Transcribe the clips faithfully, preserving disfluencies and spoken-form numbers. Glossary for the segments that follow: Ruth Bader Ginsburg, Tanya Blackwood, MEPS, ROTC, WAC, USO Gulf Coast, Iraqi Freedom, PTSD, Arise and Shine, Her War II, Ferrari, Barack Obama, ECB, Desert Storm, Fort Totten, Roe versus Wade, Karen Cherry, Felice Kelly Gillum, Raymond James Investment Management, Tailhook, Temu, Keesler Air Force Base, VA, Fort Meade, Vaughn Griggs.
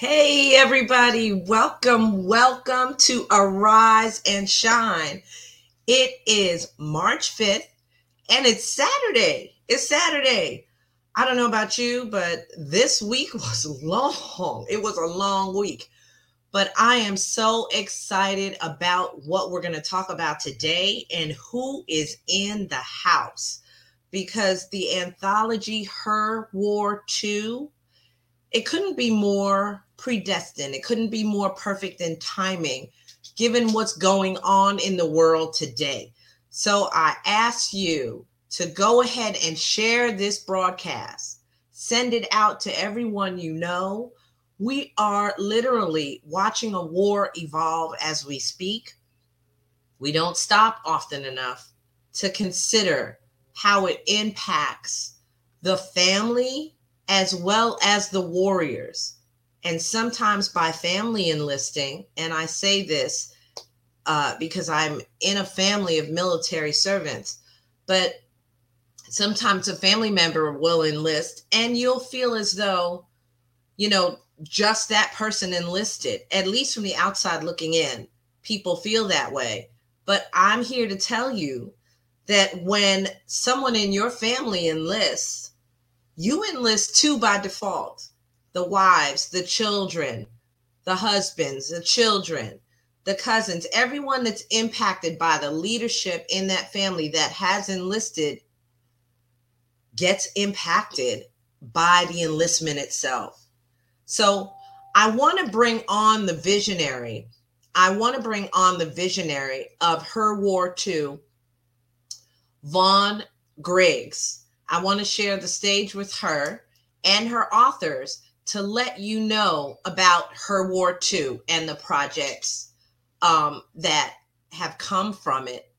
Hey everybody, welcome, welcome to Arise and Shine. It is March fifth and it's Saturday. It's Saturday. I don't know about you, but this week was long. It was a long week, but I am so excited about what we're going to talk about today and who is in the house, because the anthology Her War two, it couldn't be more predestined. It couldn't be more perfect in timing, given what's going on in the world today. So I ask you to go ahead and share this broadcast. Send it out to everyone you know. We are literally watching a war evolve as we speak. We don't stop often enough to consider how it impacts the family as well as the warriors. And sometimes by family enlisting, and I say this uh, because I'm in a family of military servants, but sometimes a family member will enlist and you'll feel as though, you know, just that person enlisted, at least from the outside looking in, people feel that way. But I'm here to tell you that when someone in your family enlists, you enlist too by default. The wives, the children, the husbands, the children, the cousins, everyone that's impacted by the leadership in that family that has enlisted gets impacted by the enlistment itself. So I want to bring on the visionary. I want to bring on the visionary of Her War two, Vaughn Griggs. I want to share the stage with her and her authors to let you know about Her War two and the projects um, that have come from it.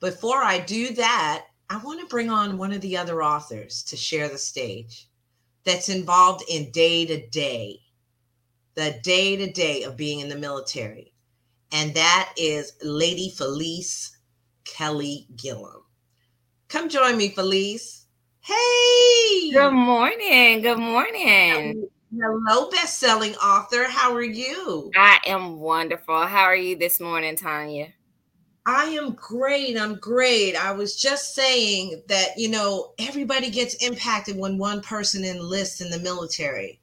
Before I do that, I want to bring on one of the other authors to share the stage that's involved in day-to-day, the day-to-day of being in the military. And that is Lady Felice Kelly Gillum. Come join me, Felice. Hey! Good morning. Good morning. Hello, best-selling author. How are you? I am wonderful. How are you this morning, Tanya? I am great. I'm great. I was just saying that, you know, everybody gets impacted when one person enlists in the military.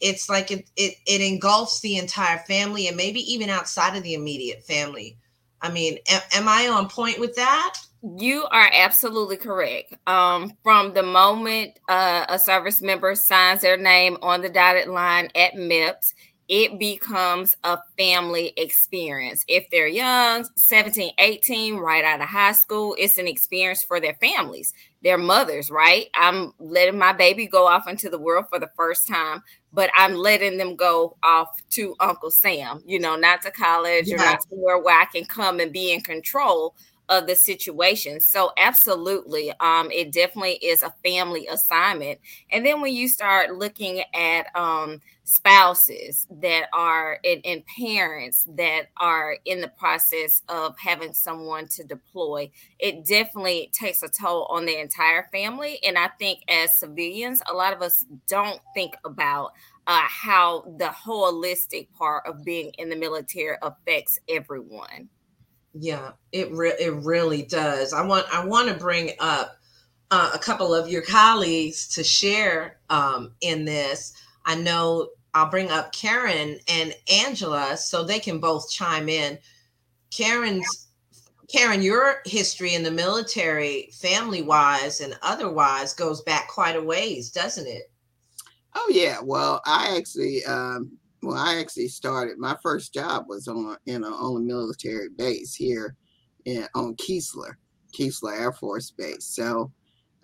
It's like it, it, it engulfs the entire family and maybe even outside of the immediate family. I mean, am, am I on point with that? You are absolutely correct. Um, from the moment uh, a service member signs their name on the dotted line at M E P S, it becomes a family experience. If they're young, seventeen, eighteen, right out of high school, it's an experience for their families, their mothers, right? I'm letting my baby go off into the world for the first time, but I'm letting them go off to Uncle Sam, you know, not to college yeah. or not somewhere where I can come and be in control of the situation. So absolutely, um, it definitely is a family assignment. And then when you start looking at um, spouses that are, and, and parents that are in the process of having someone to deploy, it definitely takes a toll on the entire family. And I think as civilians, a lot of us don't think about uh, how the holistic part of being in the military affects everyone. Yeah, it re- it really does. I want I want to bring up uh, a couple of your colleagues to share um, in this. I know I'll bring up Karen and Angela so they can both chime in. Karen's Karen, your history in the military, family-wise and otherwise, goes back quite a ways, doesn't it? Oh yeah. Well, I actually. Um... Well, I actually started, my first job was on, you know, on a military base here in, on Keesler, Keesler Air Force Base. So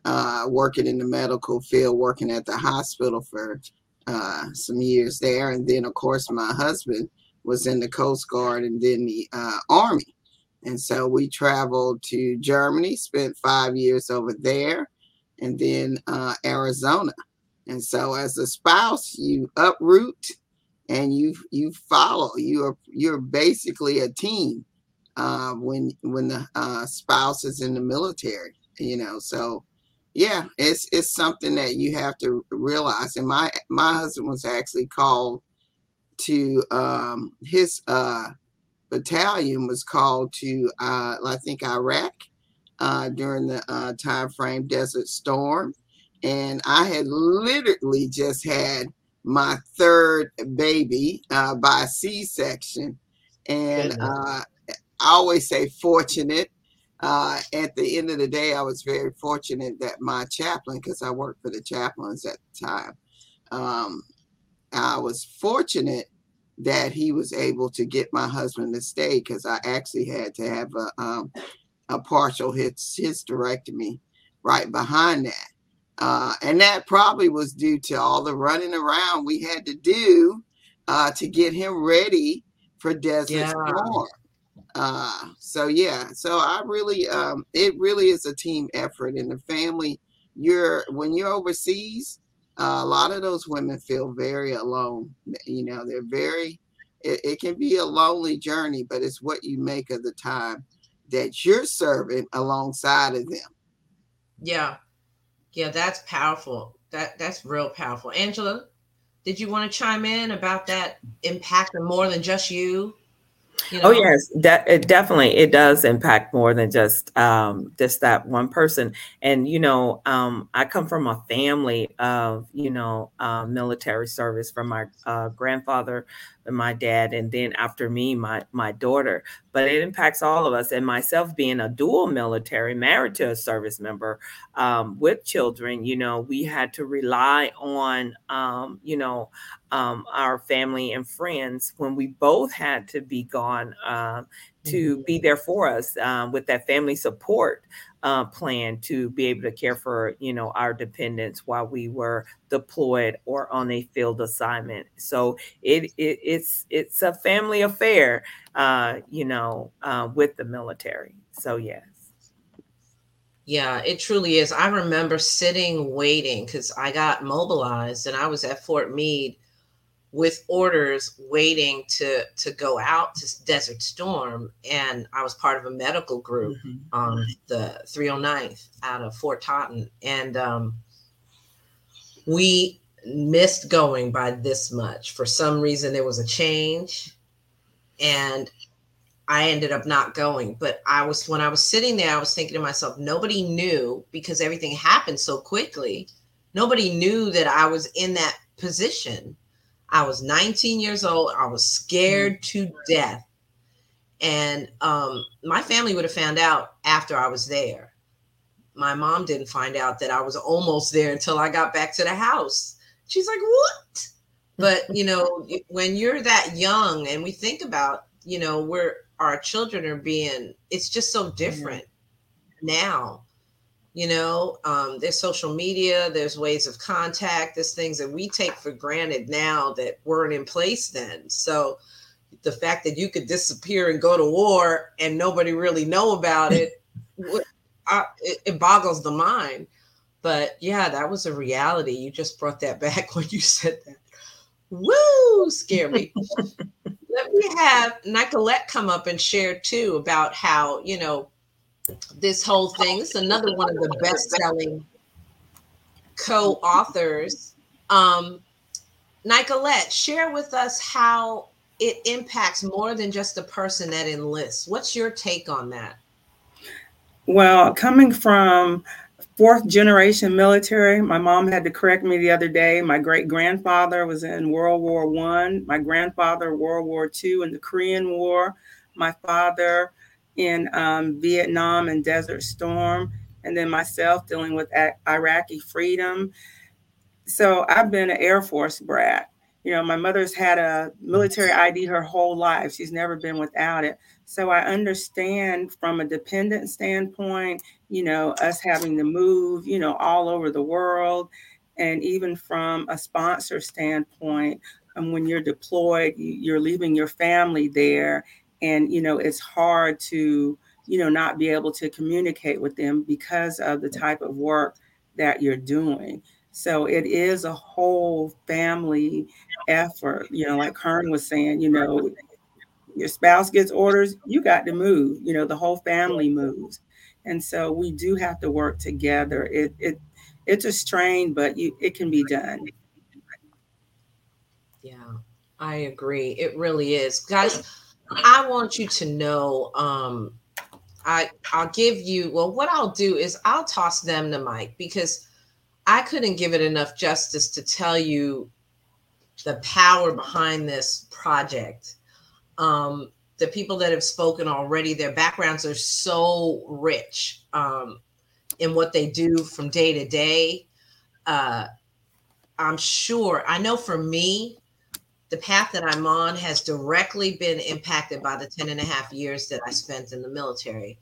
uh, working in the medical field, working at the hospital for uh, some years there. And then, of course, my husband was in the Coast Guard and then the uh, Army. And so we traveled to Germany, spent five years over there, and then uh, Arizona. And so as a spouse, you uproot. And you you follow you're you're basically a team uh, when when the uh, spouse is in the military, you know. So yeah, it's it's something that you have to realize. And my my husband was actually called to um, his uh, battalion was called to uh, I think Iraq uh, during the uh, time frame Desert Storm, and I had literally just had my third baby uh, by C-section, and uh, I always say fortunate. Uh, at the end of the day, I was very fortunate that my chaplain, because I worked for the chaplains at the time, um, I was fortunate that he was able to get my husband to stay, because I actually had to have a, um, a partial hysterectomy right behind that. Uh, and that probably was due to all the running around we had to do uh, to get him ready for Desert yeah. Storm. Uh, so yeah, so I really, um, it really is a team effort in the family. You're, when you're overseas, uh, a lot of those women feel very alone. You know, they're very, it, it can be a lonely journey, but it's what you make of the time that you're serving alongside of them. Yeah. Yeah. That's powerful. That that's real powerful. Angela, did you want to chime in about that impact and more than just you? You know? Oh, yes, that de- it definitely it does impact more than just um, just that one person. And, you know, um, I come from a family of, you know, uh, military service from my uh, grandfather and my dad. And then after me, my my daughter. But it impacts all of us, and myself being a dual military, married to a service member um, with children. You know, we had to rely on, um, you know, um, our family and friends when we both had to be gone uh, to mm-hmm. be there for us um, with that family support uh, plan to be able to care for, you know, our dependents while we were deployed or on a field assignment. So it, it it's it's a family affair, uh, you know, uh, with the military. So, yes. Yeah, it truly is. I remember sitting, waiting, because I got mobilized and I was at Fort Meade with orders waiting to, to go out to Desert Storm. And I was part of a medical group, mm-hmm. um, the three oh ninth out of Fort Totten. And um, we missed going by this much. For some reason, there was a change and I ended up not going. But I was, when I was sitting there, I was thinking to myself, nobody knew, because everything happened so quickly. Nobody knew that I was in that position. I was nineteen years old. I was scared to death. And um, my family would have found out after I was there. My mom didn't find out that I was almost there until I got back to the house. She's like, what? But, you know, when you're that young and we think about, you know, where our children are being, it's just so different now. You know, um, there's social media, there's ways of contact, there's things that we take for granted now that weren't in place then. So the fact that you could disappear and go to war and nobody really know about it, I, it boggles the mind. But yeah, that was a reality. You just brought that back when you said that. Woo, scared me. Let me have Nicolette come up and share too about how, you know, this whole thing. It's another one of the best-selling co-authors. Um, Nicolette, share with us how it impacts more than just the person that enlists. What's your take on that? Well, coming from fourth-generation military, my mom had to correct me the other day. My great-grandfather was in World War One. My grandfather, World War Two, and the Korean War. My father in um, Vietnam and Desert Storm, and then myself dealing with a- Iraqi Freedom. So I've been an Air Force brat. You know, my mother's had a military I D her whole life. She's never been without it. So I understand from a dependent standpoint, you know, us having to move, you know, all over the world. And even from a sponsor standpoint, um, when you're deployed, you're leaving your family there. And, you know, it's hard to, you know, not be able to communicate with them because of the type of work that you're doing. So it is a whole family effort. You know, like Kern was saying, you know, your spouse gets orders, you got to move, you know, the whole family moves. And so we do have to work together. It it it's a strain, but you, it can be done. Yeah, I agree. It really is. Guys, I want you to know, um, I, I'll give you, well, what I'll do is I'll toss them the mic, because I couldn't give it enough justice to tell you the power behind this project. Um, the people that have spoken already, their backgrounds are so rich um, in what they do from day to day. Uh, I'm sure, I know for me, the path that I'm on has directly been impacted by the ten and a half years that I spent in the military.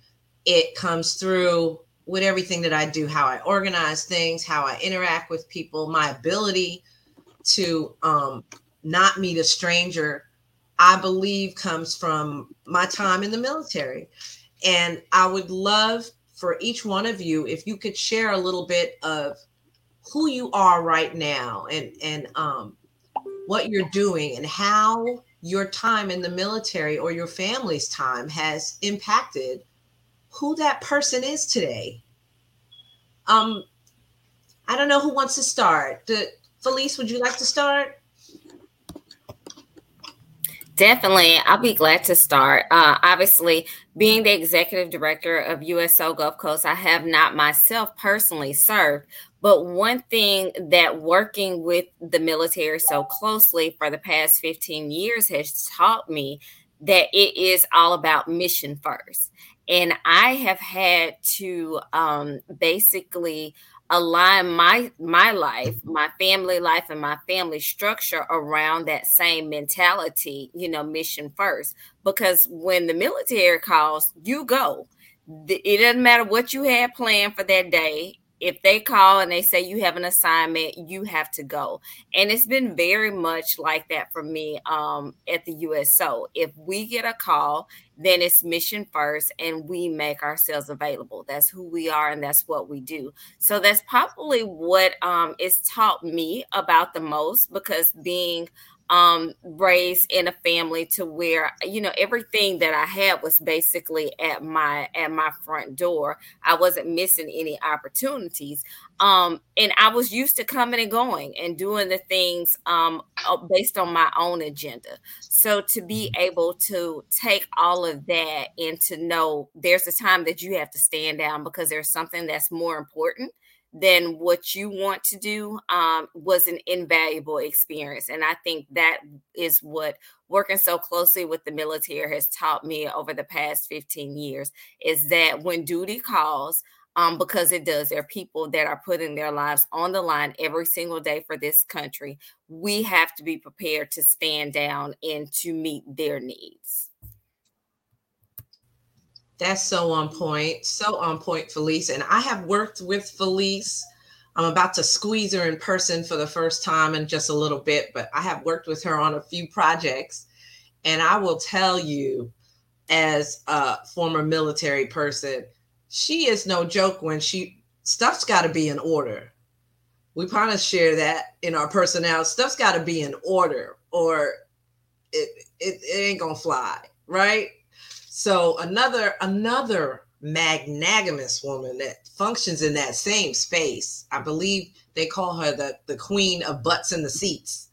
It comes through with everything that I do, how I organize things, how I interact with people, my ability to um, not meet a stranger, I believe comes from my time in the military. And I would love for each one of you, if you could share a little bit of who you are right now and, and um, what you're doing and how your time in the military or your family's time has impacted who that person is today. Um, I don't know who wants to start. The, Felice, would you like to start? Definitely. I'll be glad to start. Uh, obviously, being the executive director of U S O Gulf Coast, I have not myself personally served. But one thing that working with the military so closely for the past fifteen years has taught me that it is all about mission first. And I have had to um, basically align my my life, my family life, and my family structure around that same mentality, you know, mission first. Because when the military calls, you go. It doesn't matter what you had planned for that day. If they call and they say you have an assignment, you have to go. And it's been very much like that for me um, at the U S O. If we get a call, then it's mission first and we make ourselves available. That's who we are and that's what we do. So that's probably what um, it's taught me about the most, because being um, raised in a family to where, you know, everything that I had was basically at my, at my front door. I wasn't missing any opportunities. Um, and I was used to coming and going and doing the things, um, based on my own agenda. So to be able to take all of that and to know there's a time that you have to stand down because there's something that's more important than what you want to do um, was an invaluable experience. And I think that is what working so closely with the military has taught me over the past fifteen years, is that when duty calls, um, because it does, there are people that are putting their lives on the line every single day for this country. We have to be prepared to stand down and to meet their needs. That's so on point. So on point, Felice. And I have worked with Felice. I'm about to squeeze her in person for the first time in just a little bit, but I have worked with her on a few projects. And I will tell you, as a former military person, she is no joke when she, stuff's got to be in order. We kind of share that in our personnel. Stuff's got to be in order or it, it, it ain't going to fly, right? So another another magnanimous woman that functions in that same space. I believe they call her the, the queen of butts in the seats,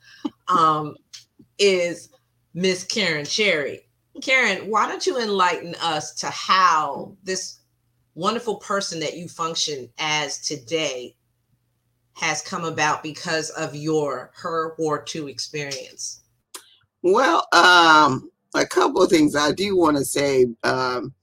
um, is Miss Karen Cherry. Karen, why don't you enlighten us to how this wonderful person that you function as today has come about because of your Her War Two experience? Well, um... a couple of things I do want to say, um,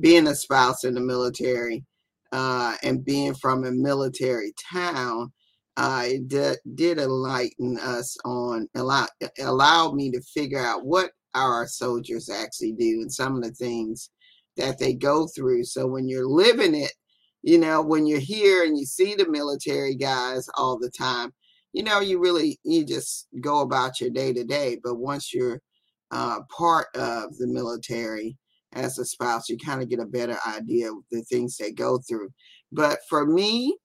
being a spouse in the military uh, and being from a military town, uh, it d- did enlighten us on, allow, allowed me to figure out what our soldiers actually do and some of the things that they go through. So when you're living it, you know, when you're here and you see the military guys all the time, you know, you really, you just go about your day to day. But once you're Uh, part of the military as a spouse, you kind of get a better idea of the things they go through. But for me,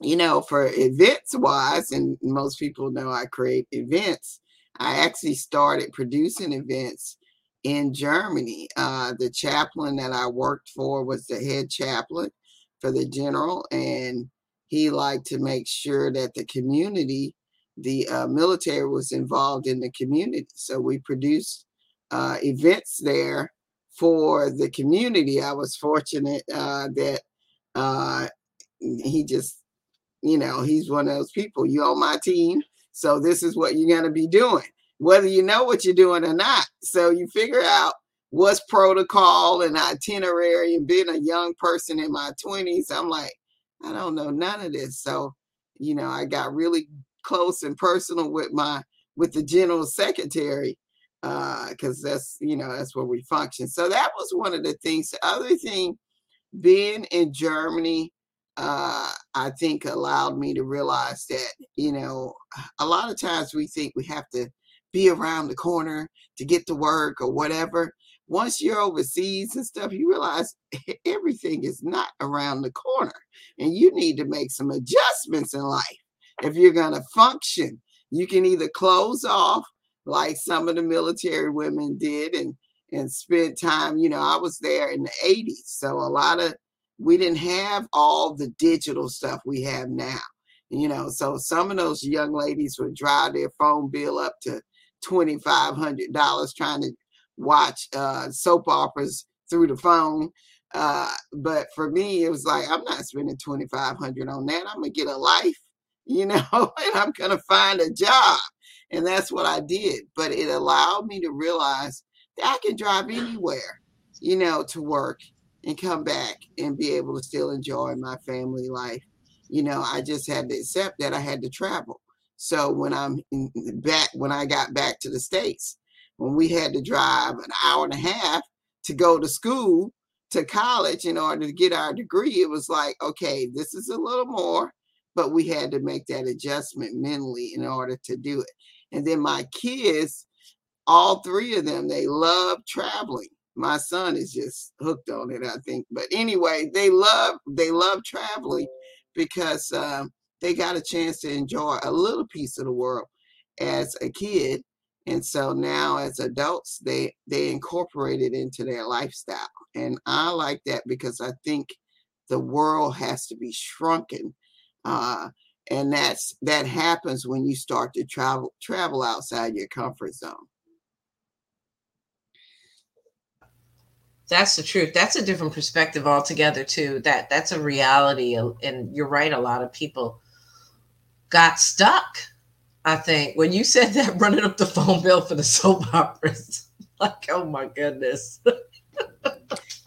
you know, for events wise, and most people know I create events, I actually started producing events in Germany. Uh, the chaplain that I worked for was the head chaplain for the general, and he liked to make sure that the community, the uh, military was involved in the community. So we produced uh, events there for the community. I was fortunate uh, that uh, he just, you know, he's one of those people, you're on my team, so this is what you're going to be doing, whether you know what you're doing or not. So you figure out what's protocol and itinerary. And being a young person in my twenties, I'm like, I don't know none of this. So, you know, I got really close and personal with my, with the general secretary, uh, because that's, you know, that's where we function. So that was one of the things. The other thing, being in Germany, uh, I think allowed me to realize that, you know, a lot of times we think we have to be around the corner to get to work or whatever. Once you're overseas and stuff, you realize everything is not around the corner, and you need to make some adjustments in life. If you're going to function, you can either close off like some of the military women did and, and spend time. You know, I was there in the eighties. So a lot of, we didn't have all the digital stuff we have now, you know, so some of those young ladies would drive their phone bill up to twenty-five hundred dollars trying to watch uh, soap operas through the phone. Uh, but for me, it was like, I'm not spending twenty-five hundred dollars on that. I'm going to get a life, you know, and I'm going to find a job. And that's what I did. But it allowed me to realize that I can drive anywhere, you know, to work and come back and be able to still enjoy my family life. You know, I just had to accept that I had to travel. So when I'm back, when I got back to the States, when we had to drive an hour and a half to go to school, to college in order to get our degree, it was like, okay, this is a little more, but we had to make that adjustment mentally in order to do it. And then my kids, all three of them, they love traveling. My son is just hooked on it, I think. But anyway, they love they love traveling because um, they got a chance to enjoy a little piece of the world as a kid. And so now as adults, they, they incorporate it into their lifestyle. And I like that because I think the world has to be shrunken. Uh, and that's that happens when you start to travel travel outside your comfort zone. That's the truth. That's a different perspective altogether, too. That that's a reality. And you're right. A lot of people got stuck. I think when you said that, running up the phone bill for the soap operas, like, oh my goodness.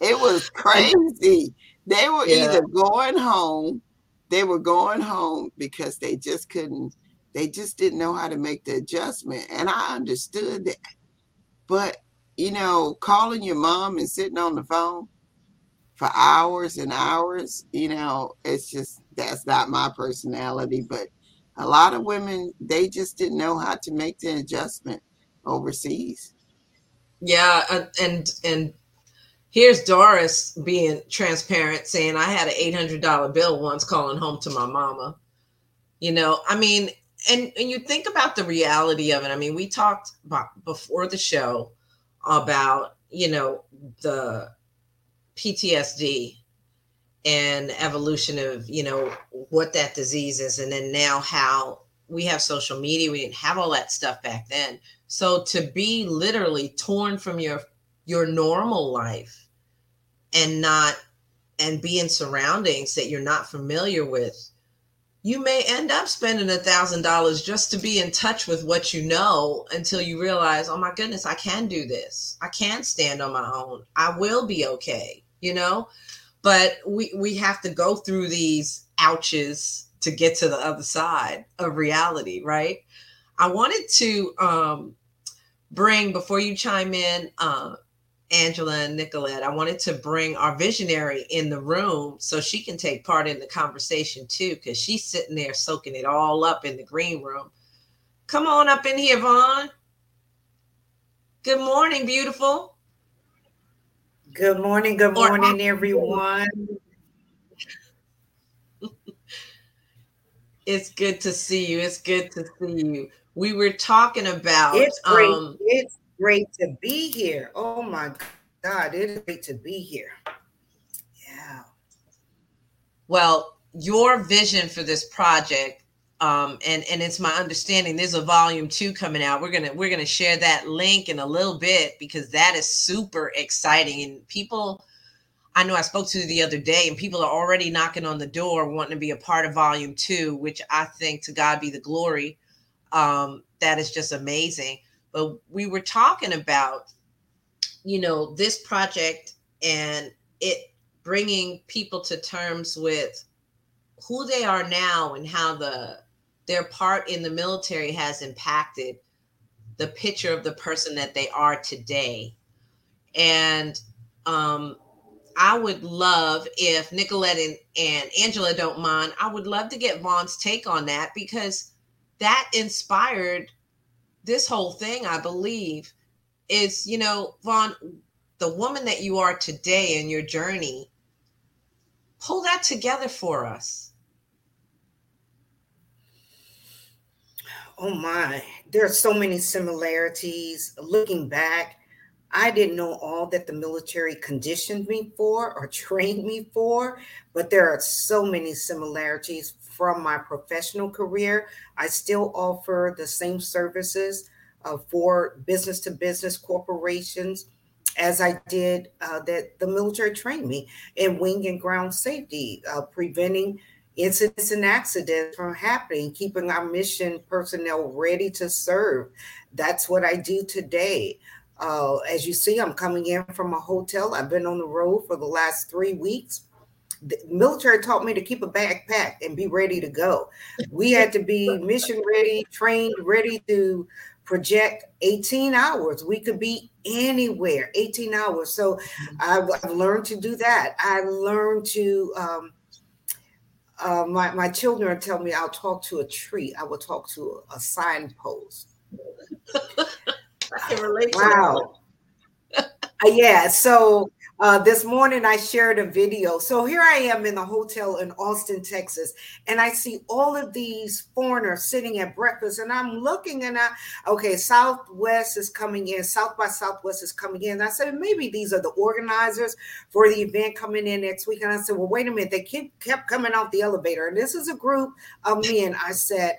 It was crazy. They were yeah. either going home, they were going home because they just couldn't, they just didn't know how to make the adjustment. And I understood that. But, you know, calling your mom and sitting on the phone for hours and hours, you know, it's just, that's not my personality, but a lot of women, they just didn't know how to make the adjustment overseas. Yeah, and and here's Doris being transparent, saying I had an eight hundred dollars bill once calling home to my mama. You know, I mean, and, and you think about the reality of it. I mean, we talked about before the show about, you know, the P T S D and evolution of, you know, what that disease is. And then now how we have social media, we didn't have all that stuff back then. So to be literally torn from your, your normal life and not, and be in surroundings that you're not familiar with, you may end up spending a thousand dollars just to be in touch with what you know until you realize, oh my goodness, I can do this. I can stand on my own. I will be okay. You know, But we, we have to go through these ouches to get to the other side of reality, right? I wanted to um, bring, before you chime in, uh, Angela and Nicolette, I wanted to bring our visionary in the room so she can take part in the conversation too, because she's sitting there soaking it all up in the green room. Come on up in here, Vaughn. Good morning, beautiful. Good morning. Good morning, everyone. It's good to see you. It's good to see you. We were talking about. It's great. Um, it's great to be here. Oh my God, it is great to be here. Yeah. Well, your vision for this project, um, and and it's my understanding there's a volume two coming out. We're gonna we're gonna share that link in a little bit because that is super exciting. And people, I know I spoke to you the other day, and people are already knocking on the door wanting to be a part of volume two, which I think to God be the glory. Um, that is just amazing. But we were talking about, you know, this project and it bringing people to terms with who they are now and how the their part in the military has impacted the picture of the person that they are today. And um, I would love if Nicolette and, and Angela don't mind, I would love to get Vaughn's take on that because that inspired this whole thing, I believe, is, you know, Vaughn, the woman that you are today in your journey, pull that together for us. Oh my, there are so many similarities. Looking back, I didn't know all that the military conditioned me for or trained me for, but there are so many similarities. From my professional career, I still offer the same services uh, for business to business corporations as I did uh, that the military trained me in wing and ground safety, uh, preventing incidents and accidents from happening, keeping our mission personnel ready to serve. That's what I do today. Uh, as you see, I'm coming in from a hotel. I've been on the road for the last three weeks. The military taught me to keep a backpack and be ready to go. We had to be mission ready, trained, ready to project eighteen hours. We could be anywhere, eighteen hours. So I've, I've learned to do that. I learned to, um, uh, my, my children tell me I'll talk to a tree. I will talk to a, a signpost. I can relate to wow. that. uh, yeah, so... Uh, this morning, I shared a video. So here I am in the hotel in Austin, Texas, and I see all of these foreigners sitting at breakfast, and I'm looking, and I, okay, Southwest is coming in, South by Southwest is coming in. And I said, maybe these are the organizers for the event coming in next week. And I said, well, wait a minute, they kept, kept coming off the elevator, and this is a group of men. I said,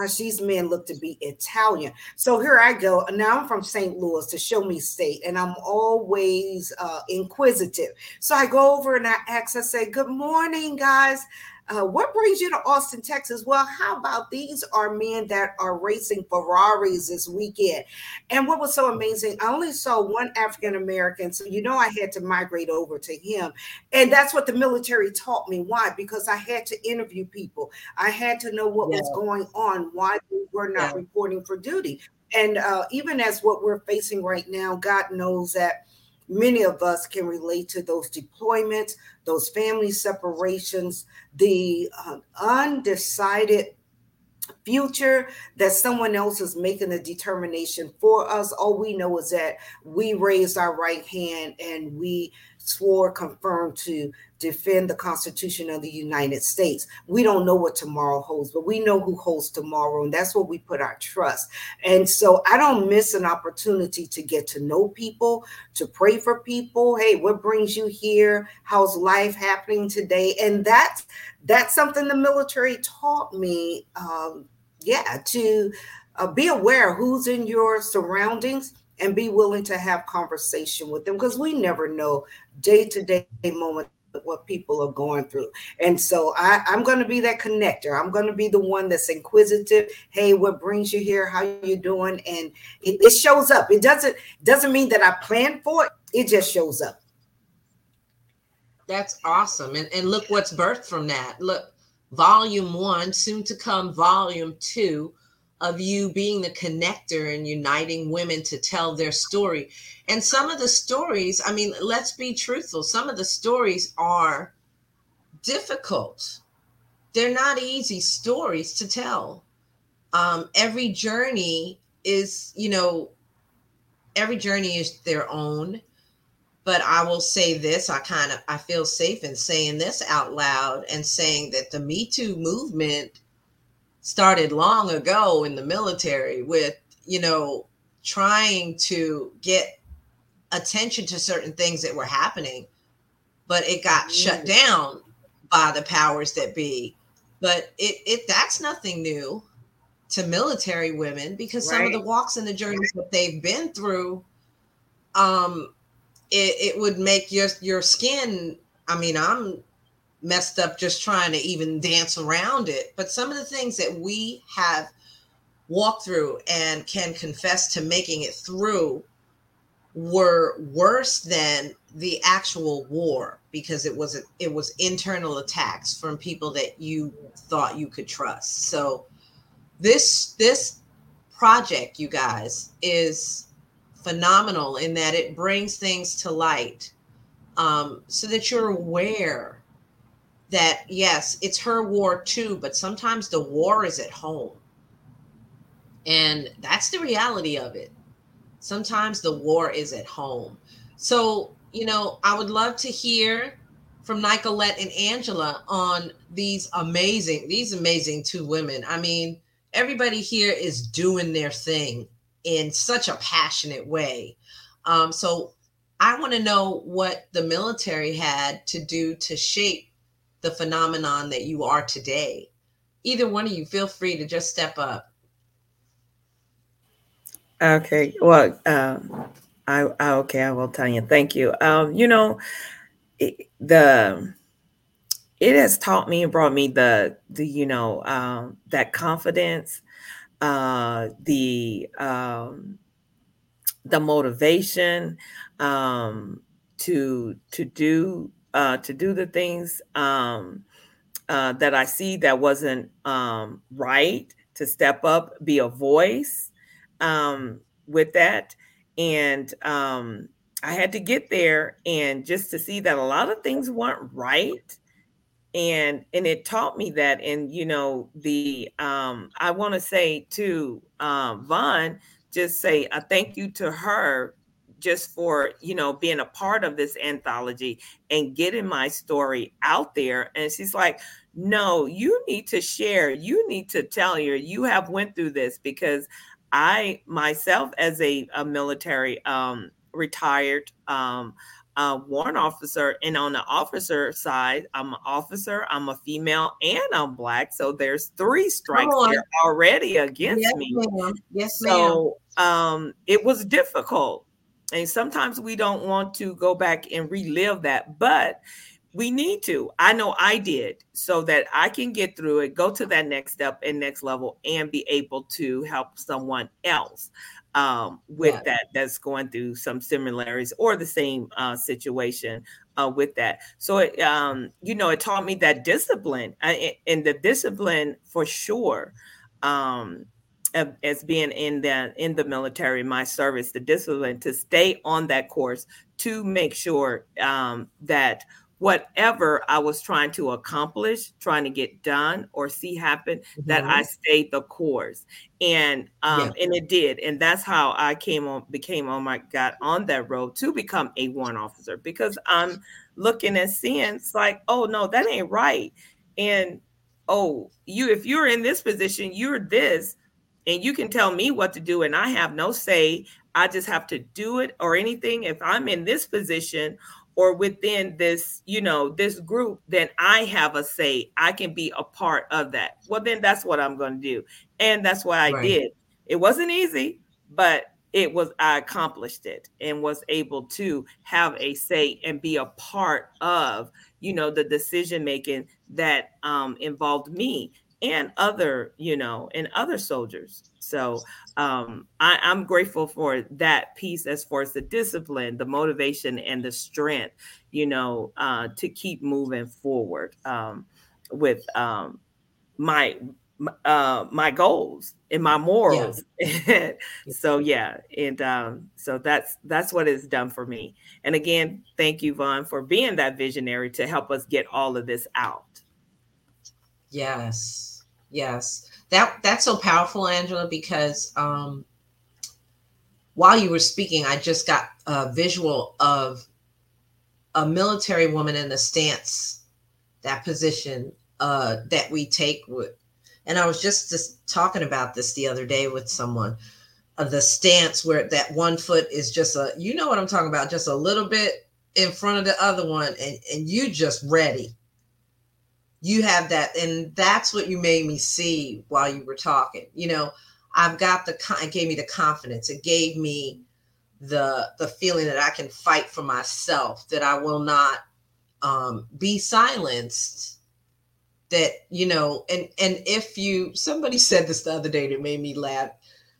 gosh, these men look to be Italian. So here I go. Now I'm from Saint Louis, to show me state, and I'm always uh, inquisitive. So I go over and I ask, I say, good morning, guys. Uh, what brings you to Austin, Texas? Well, how about these are men that are racing Ferraris this weekend? And what was so amazing, I only saw one African-American, so you know I had to migrate over to him. And that's what the military taught me. Why? Because I had to interview people. I had to know what yeah. was going on, why they were not yeah. reporting for duty. And uh, even as what we're facing right now, God knows that many of us can relate to those deployments, those family separations, the uh, undecided future that someone else is making a determination for us. All we know is that we raised our right hand and we swore, confirmed to defend the Constitution of the United States. We don't know what tomorrow holds, but we know who holds tomorrow, and that's where we put our trust. And so I don't miss an opportunity to get to know people, to pray for people. Hey, what brings you here? How's life happening today? And that's that's something the military taught me. Um, yeah, to uh, be aware of who's in your surroundings and be willing to have conversation with them, because we never know day-to-day moment what people are going through. And so I, I'm going to be that connector. I'm going to be the one that's inquisitive. Hey, what brings you here? How you doing? And it, it shows up. It doesn't doesn't mean that I planned for it. It just shows up. That's awesome. And, and look what's birthed from that. Look, volume one, soon to come volume two, of you being the connector and uniting women to tell their story. And some of the stories, I mean, let's be truthful. Some of the stories are difficult. They're not easy stories to tell. Um, every journey is, you know, every journey is their own. But I will say this, I kind of, I feel safe in saying this out loud and saying that the Me Too movement started long ago in the military with, you know, trying to get attention to certain things that were happening, but it got shut down by the powers that be. But it, it that's nothing new to military women, because right. some of the walks and the journeys that they've been through, um, it, it would make your, your skin, I mean, I'm messed up just trying to even dance around it. But some of the things that we have walked through and can confess to making it through were worse than the actual war, because it was a, it was internal attacks from people that you thought you could trust. So this this project, you guys, is phenomenal in that it brings things to light, um, so that you're aware that, yes, it's her war too, but sometimes the war is at home. And that's the reality of it. Sometimes the war is at home. So, you know, I would love to hear from Nicolette and Angela on these amazing, these amazing two women. I mean, everybody here is doing their thing in such a passionate way. Um, so I want to know what the military had to do to shape the phenomenon that you are today. Either one of you, feel free to just step up. Okay. Well, uh, I, I, okay. I will tell you. Thank you. Um, you know, it, the, it has taught me and brought me the, the, you know, um, that confidence, uh, the, um, the motivation, um, to, to do, uh, to do the things, um, uh, that I see that wasn't, um, right, to step up, be a voice, um, with that. And, um, I had to get there, and just to see that a lot of things weren't right. And, and it taught me that. And, you know, the, um, I want to say to, um, Vaughn, just say a thank you to her, just for, you know, being a part of this anthology and getting my story out there. And she's like, no, you need to share, you need to tell her you have went through this, because I myself, as a, a military um, retired um, uh, warrant officer, and on the officer side, I'm an officer, I'm a female, and I'm Black. So there's three strikes there already against yes, me. Ma'am. Yes, so ma'am. Um, it was difficult. And sometimes we don't want to go back and relive that, but we need to. I know I did, so that I can get through it, go to that next step and next level, and be able to help someone else um, with yeah. that that's going through some similarities or the same uh, situation uh, with that. So, it, um, you know, it taught me that discipline I, and the discipline for sure um, as being in the, in the military, my service, the discipline to stay on that course, to make sure um, that whatever I was trying to accomplish, trying to get done or see happen, mm-hmm. that I stayed the course. And um, yeah. and it did. And that's how I came on, became, oh my God, on that road to become a warrant officer, because I'm looking and seeing, it's like, oh no, that ain't right. And, oh, you, if you're in this position, you're this, and you can tell me what to do, and I have no say. I just have to do it or anything. If I'm in this position or within this, you know, this group, then I have a say. I can be a part of that. Well, then that's what I'm going to do. And that's what I right. did. It wasn't easy, but it was, I accomplished it and was able to have a say and be a part of, you know, the decision-making that um, involved me and other, you know, and other soldiers. So um, I, I'm grateful for that piece as far as the discipline, the motivation, and the strength, you know, uh, to keep moving forward um, with um, my uh, my goals and my morals. Yeah. so, yeah. And um, so that's that's what it's done for me. And again, thank you, Vaughn, for being that visionary to help us get all of this out. Yes. Yes. That that's so powerful, Angela, because um, while you were speaking, I just got a visual of a military woman in the stance, that position uh, that we take with. And I was just, just talking about this the other day with someone. of the stance where that one foot is just a, you know what I'm talking about, just a little bit in front of the other one, and, and you just ready. You have that, and that's what you made me see while you were talking. You know, I've got the, it gave me the confidence. It gave me the the feeling that I can fight for myself, that I will not um, be silenced, that, you know, and, and if you, somebody said this the other day that made me laugh.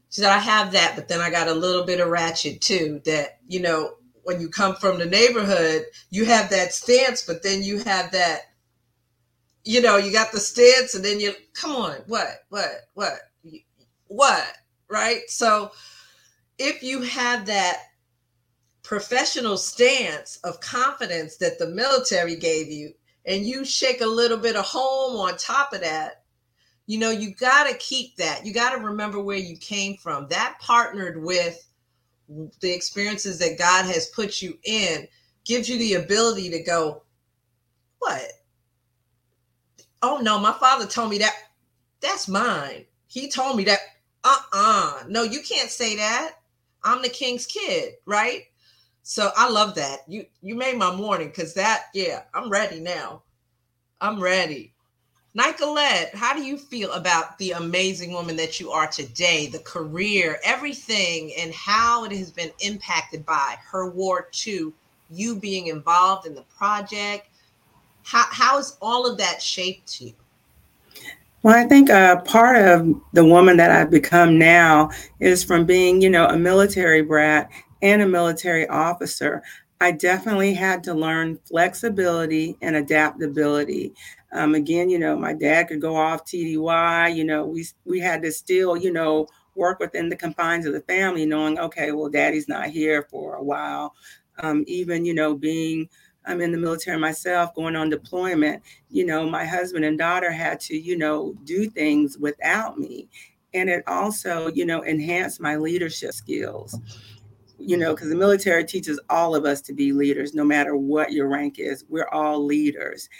She said, I have that, but then I got a little bit of ratchet too, that, you know, when you come from the neighborhood, you have that stance, but then you have that, you know, you got the stance and then you, come on, what, what, what, what, right? So if you have that professional stance of confidence that the military gave you, and you shake a little bit of home on top of that, you know, you got to keep that. You got to remember where you came from. That partnered with the experiences that God has put you in gives you the ability to go, what? Oh, no, my father told me that. That's mine. He told me that. Uh-uh. No, you can't say that. I'm the king's kid, right? So I love that. You you made my morning, because that, yeah, I'm ready now. I'm ready. Nicolette, how do you feel about the amazing woman that you are today, the career, everything, and how it has been impacted by Her War two, you being involved in the project? How How has all of that shaped you? Well, I think uh, part of the woman that I've become now is from being, you know, a military brat and a military officer. I definitely had to learn flexibility and adaptability. Um, again, you know, my dad could go off T D Y, you know, we we had to still, you know, work within the confines of the family, knowing, okay, well, daddy's not here for a while. Um, even, you know, being I'm in the military myself, going on deployment, you know, my husband and daughter had to, you know, do things without me. And it also, you know, enhanced my leadership skills, you know, because the military teaches all of us to be leaders, no matter what your rank is, we're all leaders.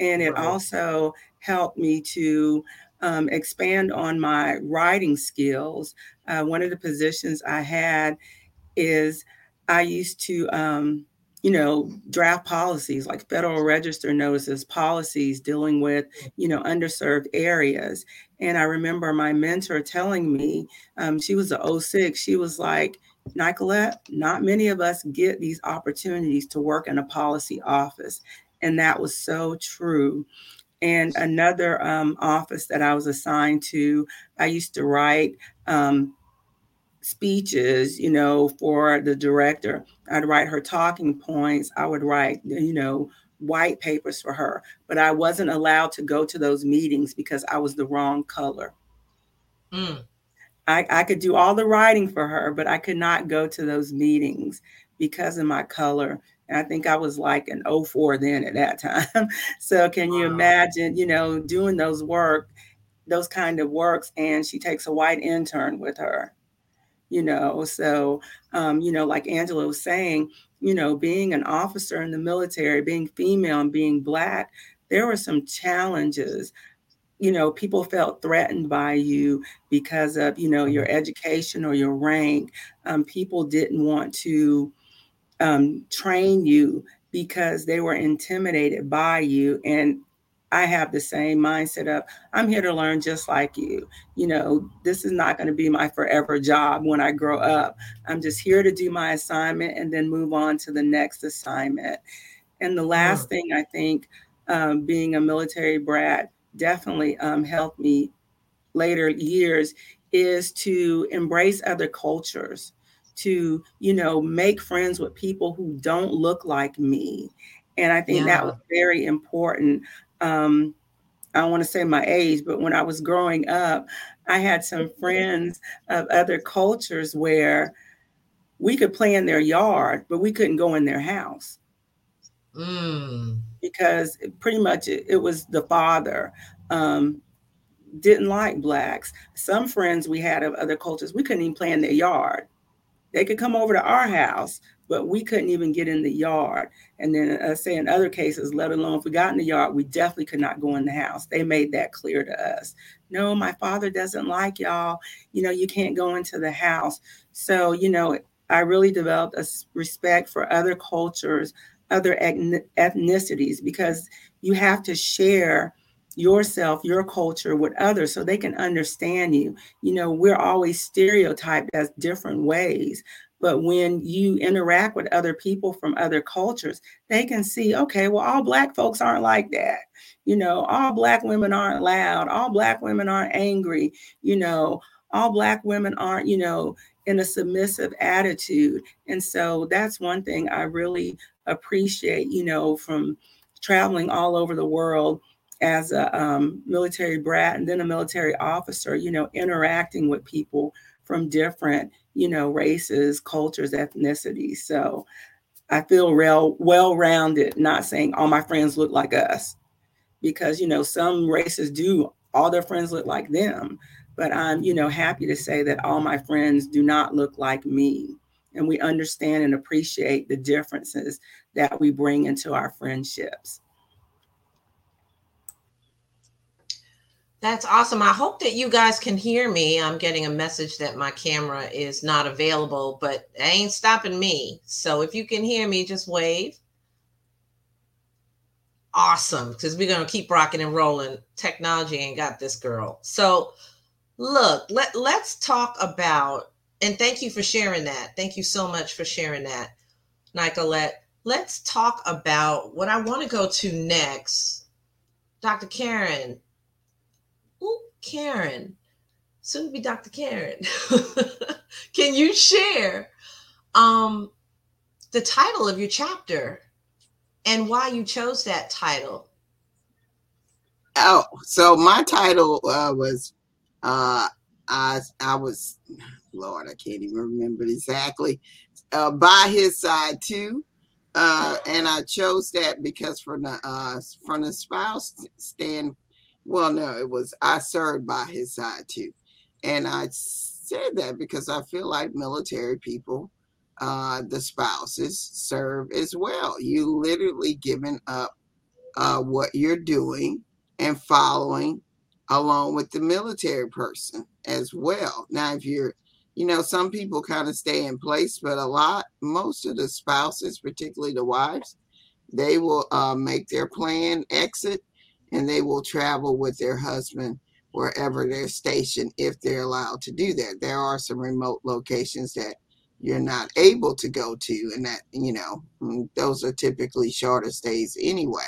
And it right. also helped me to um, expand on my writing skills. Uh, one of the positions I had is I used to, um, you know, draft policies like Federal Register notices, policies dealing with, you know, underserved areas. And I remember my mentor telling me, um, she was a oh six, she was like, Nicolette, not many of us get these opportunities to work in a policy office. And that was so true. And another um, office that I was assigned to, I used to write um speeches, you know, for the director. I'd write her talking points. I would write, you know, white papers for her, but I wasn't allowed to go to those meetings because I was the wrong color. Mm. I, I could do all the writing for her, but I could not go to those meetings because of my color. And I think I was like an oh four then at that time. So can you wow. imagine, you know, doing those work, those kind of works, and she takes a white intern with her. You know, so, um, you know, like Angela was saying, you know, being an officer in the military, being female and being Black, there were some challenges. You know, people felt threatened by you because of, you know, your education or your rank. Um, people didn't want to um, train you because they were intimidated by you. And I have the same mindset of, I'm here to learn just like you. You know, this is not going to be my forever job when I grow up. I'm just here to do my assignment and then move on to the next assignment. And the last thing I think, um, being a military brat definitely um, helped me later years is to embrace other cultures, to, you know, make friends with people who don't look like me. And I think yeah. that was very important. Um, I don't want to say my age, but when I was growing up, I had some friends of other cultures where we could play in their yard, but we couldn't go in their house mm. because it, pretty much it, it was the father um, didn't like Blacks. Some friends we had of other cultures, we couldn't even play in their yard. They could come over to our house, but we couldn't even get in the yard. And then uh, say in other cases, let alone if we got in the yard, we definitely could not go in the house. They made that clear to us. No, my father doesn't like y'all. You know, you can't go into the house. So, you know, I really developed a respect for other cultures, other ethnicities, because you have to share yourself, your culture with others so they can understand you. You know, we're always stereotyped as different ways. But when you interact with other people from other cultures, they can see, okay, well, all Black folks aren't like that. You know, all Black women aren't loud. All Black women aren't angry. You know, all Black women aren't, you know, in a submissive attitude. And so that's one thing I really appreciate, you know, from traveling all over the world as a um, military brat and then a military officer, you know, interacting with people from different, you know, races, cultures, ethnicities. So I feel real well-rounded, not saying all my friends look like us, because, you know, some races do, all their friends look like them. But I'm, you know, happy to say that all my friends do not look like me. And we understand and appreciate the differences that we bring into our friendships. That's awesome. I hope that you guys can hear me. I'm getting a message that my camera is not available, but it ain't stopping me. So if you can hear me, just wave. Awesome, because we're going to keep rocking and rolling. Technology ain't got this girl. So look, let, let's talk about, and thank you for sharing that. Thank you so much for sharing that, Nicolette. Let's talk about what I want to go to next. Doctor Karen. Karen, soon to be Doctor Karen. Can you share um, the title of your chapter and why you chose that title? Oh, so my title uh, was, uh, I, I was, Lord, I can't even remember exactly, uh, By His Side Too. Uh, and I chose that because from the, uh, from the spouse standpoint, well, no, it was I served by his side too. And I said that because I feel like military people, uh, the spouses serve as well. You literally giving up uh, what you're doing and following along with the military person as well. Now, if you're, you know, some people kind of stay in place, but a lot, most of the spouses, particularly the wives, they will uh, make their planned exit. And they will travel with their husband wherever they're stationed if they're allowed to do that. There are some remote locations that you're not able to go to, and that, you know, those are typically shorter stays anyway.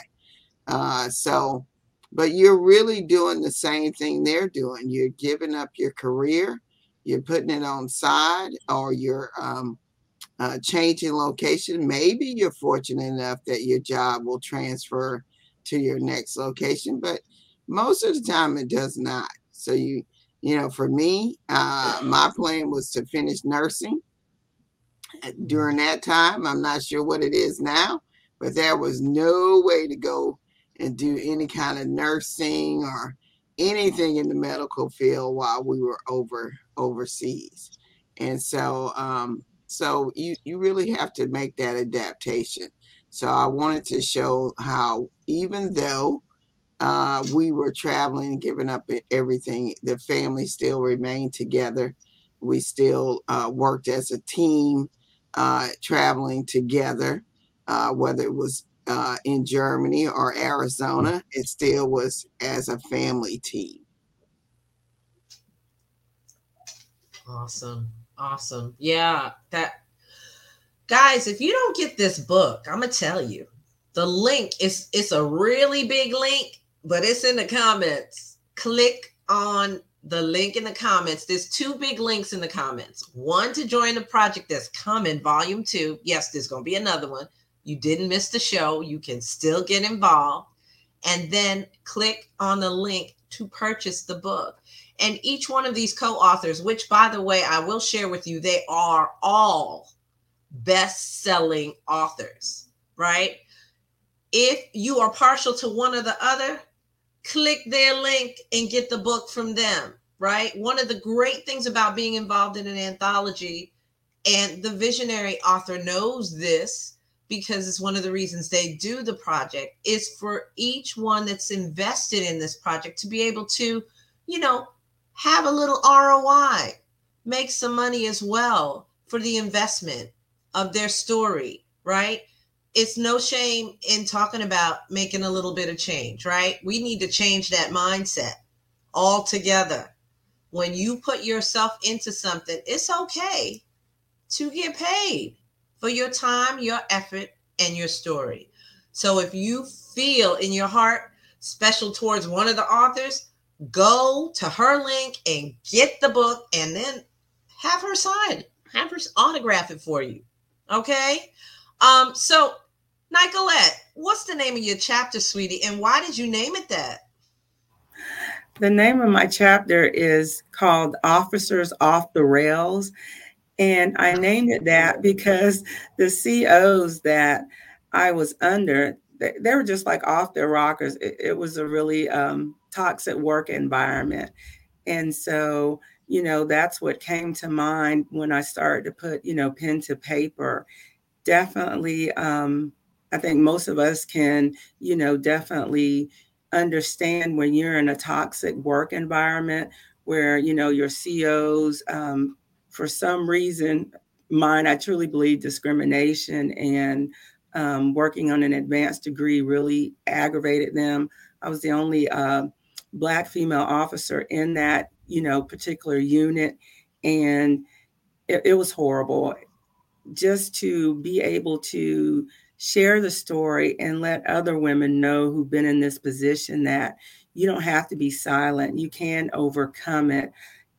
Uh, so, but you're really doing the same thing they're doing. You're giving up your career, you're putting it on side, or you're um, uh, changing location. Maybe you're fortunate enough that your job will transfer to your next location, but most of the time it does not. So you, you know, for me, uh, my plan was to finish nursing during that time. I'm not sure what it is now, but there was no way to go and do any kind of nursing or anything in the medical field while we were over overseas. And so, um, so you, you really have to make that adaptation. So I wanted to show how, even though uh, we were traveling and giving up everything, the family still remained together. We still uh, worked as a team, uh, traveling together, uh, whether it was uh, in Germany or Arizona, it still was as a family team. Awesome. Awesome. Yeah, that. Guys, if you don't get this book, I'm going to tell you, the link is, it's a really big link, but it's in the comments. Click on the link in the comments. There's two big links in the comments. One to join the project that's coming, volume two. Yes, there's going to be another one. You didn't miss the show. You can still get involved. And then click on the link to purchase the book. And each one of these co-authors, which, by the way, I will share with you, they are all best-selling authors, right? If you are partial to one or the other, click their link and get the book from them, right? One of the great things about being involved in an anthology And the visionary author knows this because it's one of the reasons they do the project, is for each one that's invested in this project to be able to, you know, have a little R O I, make some money as well for the investment of their story, right? It's no shame in talking about making a little bit of change, right? We need to change that mindset altogether. When you put yourself into something, it's okay to get paid for your time, your effort, and your story. So if you feel in your heart special towards one of the authors, go to her link and get the book, and then have her sign it, have her autograph it for you. Okay. Um, so Nicolette, what's the name of your chapter, sweetie? And why did you name it that? The name of my chapter is called Officers Off the Rails. And I named it that because the C Os that I was under, they, they were just like off their rockers. It, it was a really um, toxic work environment. And so, you know, that's what came to mind when I started to put, you know, pen to paper. Definitely, um, I think most of us can, you know, definitely understand when you're in a toxic work environment where, you know, your C Os, um, for some reason, mine, I truly believe discrimination and um, working on an advanced degree really aggravated them. I was the only uh, Black female officer in that, you know, particular unit. And it, it was horrible. Just to be able to share the story and let other women know who've been in this position that you don't have to be silent. You can overcome it.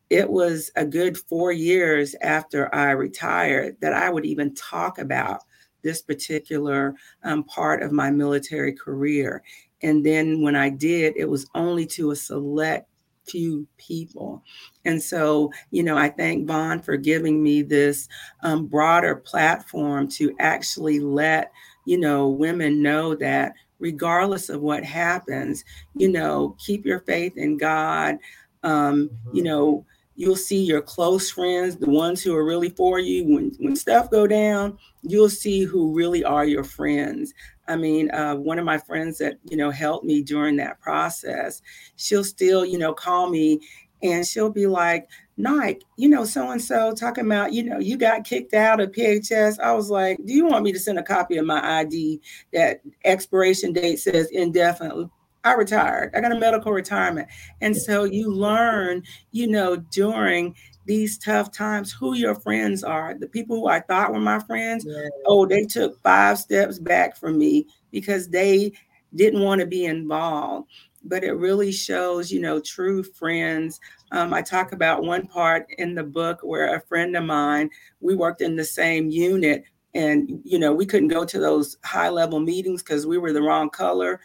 It was a good four years after I retired that I would even talk about this particular um, part of my military career. And then when I did, it was only to a select few people. And so, you know, I thank Vaughn for giving me this um, broader platform to actually let, you know, women know that regardless of what happens, you know, keep your faith in God. Um, you know, you'll see your close friends, the ones who are really for you. When when stuff go down, you'll see who really are your friends. I mean, uh, one of my friends that, you know, helped me during that process, she'll still, you know, call me and she'll be like, Nike, you know, so-and-so talking about, you know, you got kicked out of P H S. I was like, do you want me to send a copy of my I D that expiration date says indefinitely? I retired. I got a medical retirement. And so you learn, you know, during these tough times, who your friends are. The people who I thought were my friends, yeah. Oh, they took five steps back from me because they didn't want to be involved. But it really shows, you know, true friends. Um, I talk about one part in the book where a friend of mine, we worked in the same unit and, you know, we couldn't go to those high level meetings because we were the wrong color.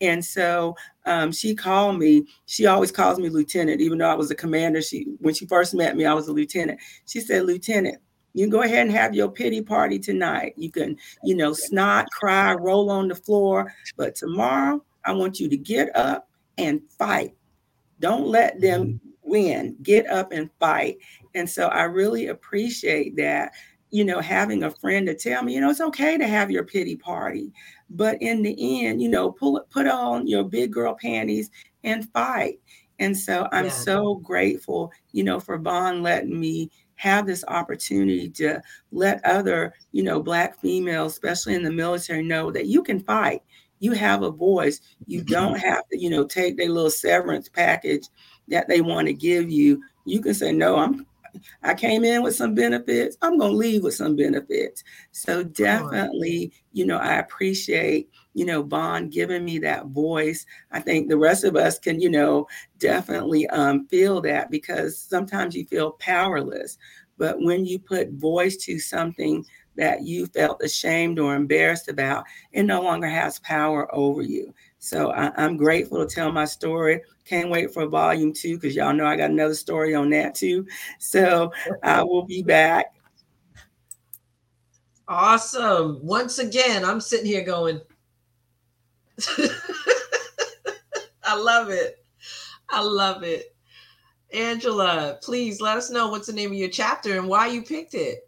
And so um, she called me. She always calls me Lieutenant, even though I was a commander. She, when she first met me, I was a lieutenant. She said, Lieutenant, you can go ahead and have your pity party tonight. You can, you know, snot, cry, roll on the floor. But tomorrow, I want you to get up and fight. Don't let them win. Get up and fight. And so I really appreciate that. You know, having a friend to tell me, you know, it's okay to have your pity party, but in the end, you know, pull it, put on your big girl panties and fight. And so I'm yeah. so grateful, you know, for Vaughn letting me have this opportunity to let other, you know, Black females, especially in the military, know that you can fight. You have a voice. You don't have to, you know, take their little severance package that they want to give you. You can say, no, I'm I came in with some benefits. I'm going to leave with some benefits. So definitely, you know, I appreciate, you know, Vaughn giving me that voice. I think the rest of us can, you know, definitely um, feel that because sometimes you feel powerless. But when you put voice to something that you felt ashamed or embarrassed about, it no longer has power over you. So I, I'm grateful to tell my story. Can't wait for volume two because y'all know I got another story on that too. So I will be back. Awesome. Once again, I'm sitting here going, I love it. I love it. Angela, please let us know what's the name of your chapter and why you picked it.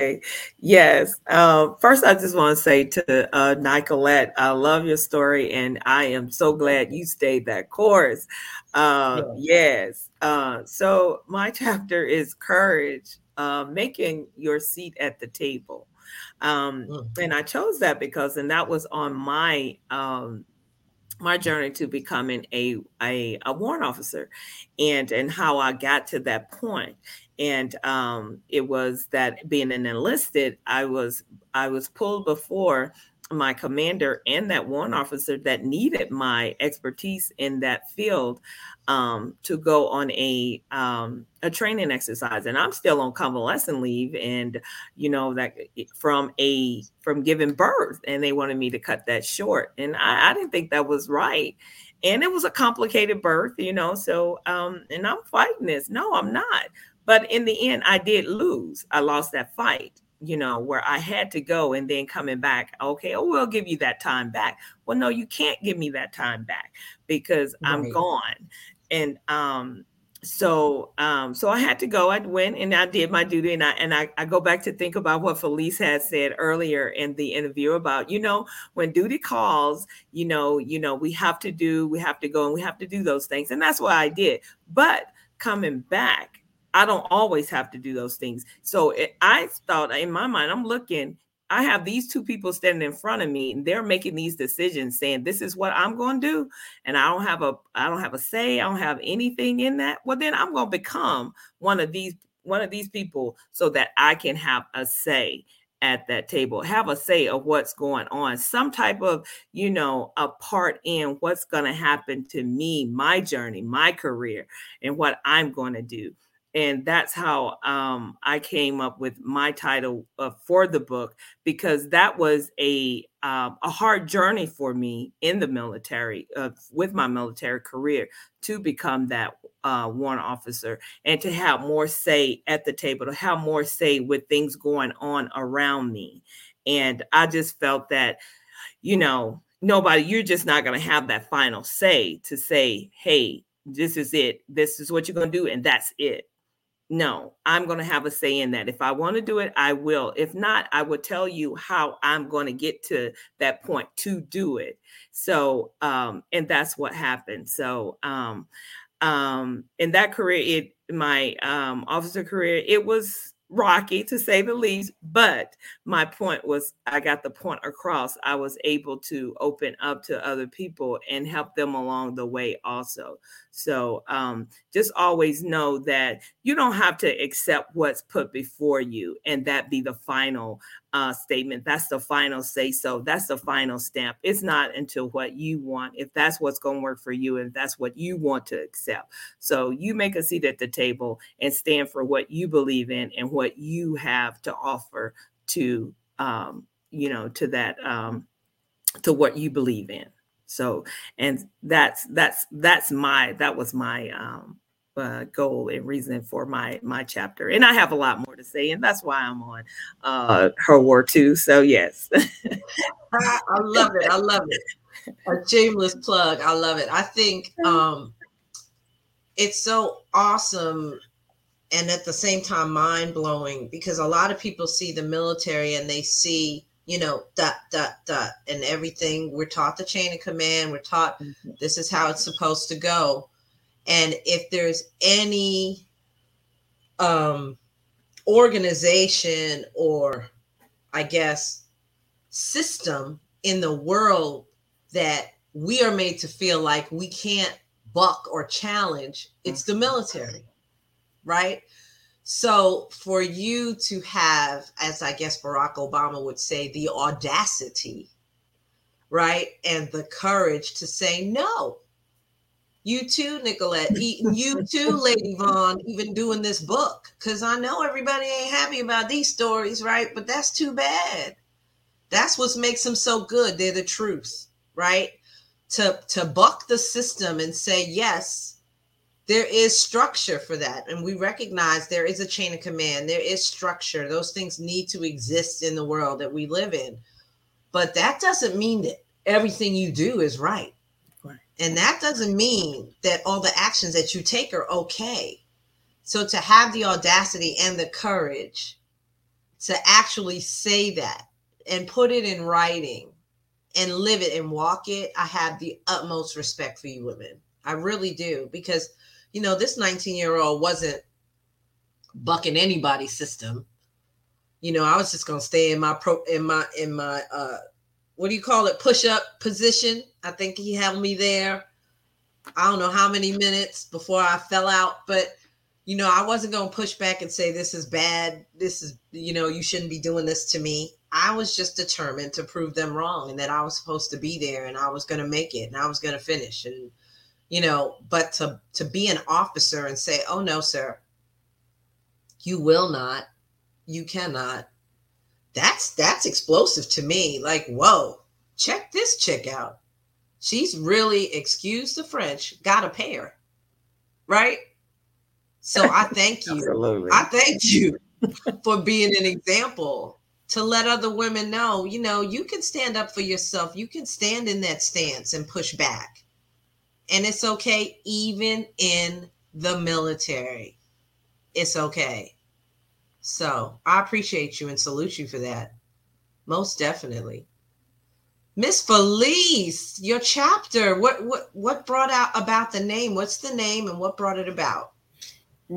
Okay. Yes. Uh, first, I just want to say to uh, Nicolette, I love your story, and I am so glad you stayed that course. Uh, yeah. Yes. Uh, so my chapter is courage, uh, making your seat at the table. Um, mm. And I chose that because, and that was on my um, my journey to becoming a, a a warrant officer, and and how I got to that point. And um, it was that being an enlisted, I was I was pulled before my commander and that warrant officer that needed my expertise in that field um, to go on a um, a training exercise. And I'm still on convalescent leave, and you know that from a from giving birth, and they wanted me to cut that short, and I, I didn't think that was right. And it was a complicated birth, you know. So um, and I'm fighting this. No, I'm not. But in the end, I did lose. I lost that fight, you know, where I had to go, and then coming back. Okay, oh, we'll give you that time back. Well, no, you can't give me that time back because right. I'm gone. And um, so um, so I had to go. I went and I did my duty. And I and I, I go back to think about what Felice had said earlier in the interview about, you know, when duty calls, you know, you know, we have to do, we have to go, and we have to do those things. And that's what I did. But coming back, I don't always have to do those things. So it, I thought in my mind, I'm looking, I have these two people standing in front of me, and they're making these decisions saying, this is what I'm going to do. And I don't have a, I don't have a say. I don't have anything in that. Well, then I'm going to become one of these, one of these people so that I can have a say at that table, have a say of what's going on, some type of, you know, a part in what's going to happen to me, my journey, my career, and what I'm going to do. And that's how um, I came up with my title uh, for the book, because that was a um, a hard journey for me in the military, uh, with my military career, to become that uh, warrant officer and to have more say at the table, to have more say with things going on around me. And I just felt that, you know, nobody, you're just not going to have that final say to say, hey, this is it. This is what you're going to do. And that's it. No, I'm going to have a say in that. If I want to do it, I will. If not, I will tell you how I'm going to get to that point to do it. So, um, and that's what happened. So, um, um, in that career, it, my, um, officer career, it was rocky to say the least, but my point was, I got the point across. I was able to open up to other people and help them along the way also. So um, just always know that you don't have to accept what's put before you and that be the final uh, statement. That's the final say so. That's the final stamp. It's not until what you want, if that's what's going to work for you and that's what you want to accept. So you make a seat at the table and stand for what you believe in and what you have to offer to, um, you know, to that, um, to what you believe in. So, and that's, that's, that's my, that was my um, uh, goal and reason for my, my chapter. And I have a lot more to say, and that's why I'm on uh, Her War two. So yes. I, I love it. I love it. A shameless plug. I love it. I think um, it's so awesome. And at the same time, mind blowing, because a lot of people see the military and they see, you know, dot, dot, dot, and everything. We're taught the chain of command. We're taught mm-hmm. this is how it's supposed to go. And if there's any um, organization or, I guess, system in the world that we are made to feel like we can't buck or challenge, it's the military, right? So for you to have, as I guess Barack Obama would say, the audacity, right? And the courage to say no. You too, Nicolette. You too, Lady Vaughn, even doing this book. Because I know everybody ain't happy about these stories, right? But that's too bad. That's what makes them so good. They're the truth, right? To, to buck the system and say yes. There is structure for that. And we recognize there is a chain of command. There is structure. Those things need to exist in the world that we live in. But that doesn't mean that everything you do is right. right. And that doesn't mean that all the actions that you take are okay. So to have the audacity and the courage to actually say that and put it in writing and live it and walk it, I have the utmost respect for you women. I really do. Because, you know, this nineteen-year-old wasn't bucking anybody's system. You know, I was just going to stay in my pro in my, in my, uh, what do you call it? Push up position. I think he held me there. I don't know how many minutes before I fell out, but you know, I wasn't going to push back and say, this is bad. This is, you know, you shouldn't be doing this to me. I was just determined to prove them wrong and that I was supposed to be there and I was going to make it and I was going to finish. And, you know, but to, to be an officer and say, oh no, sir, you will not, you cannot. That's, that's explosive to me. Like, whoa, check this chick out. She's really, excuse the French, got a pair, right? So I thank you. Absolutely. I thank you for being an example to let other women know, you know, you can stand up for yourself. You can stand in that stance and push back. And it's okay, even in the military. It's okay. So I appreciate you and salute you for that. Most definitely. Miss Felice, your chapter, what, what, what brought out about the name? What's the name and what brought it about?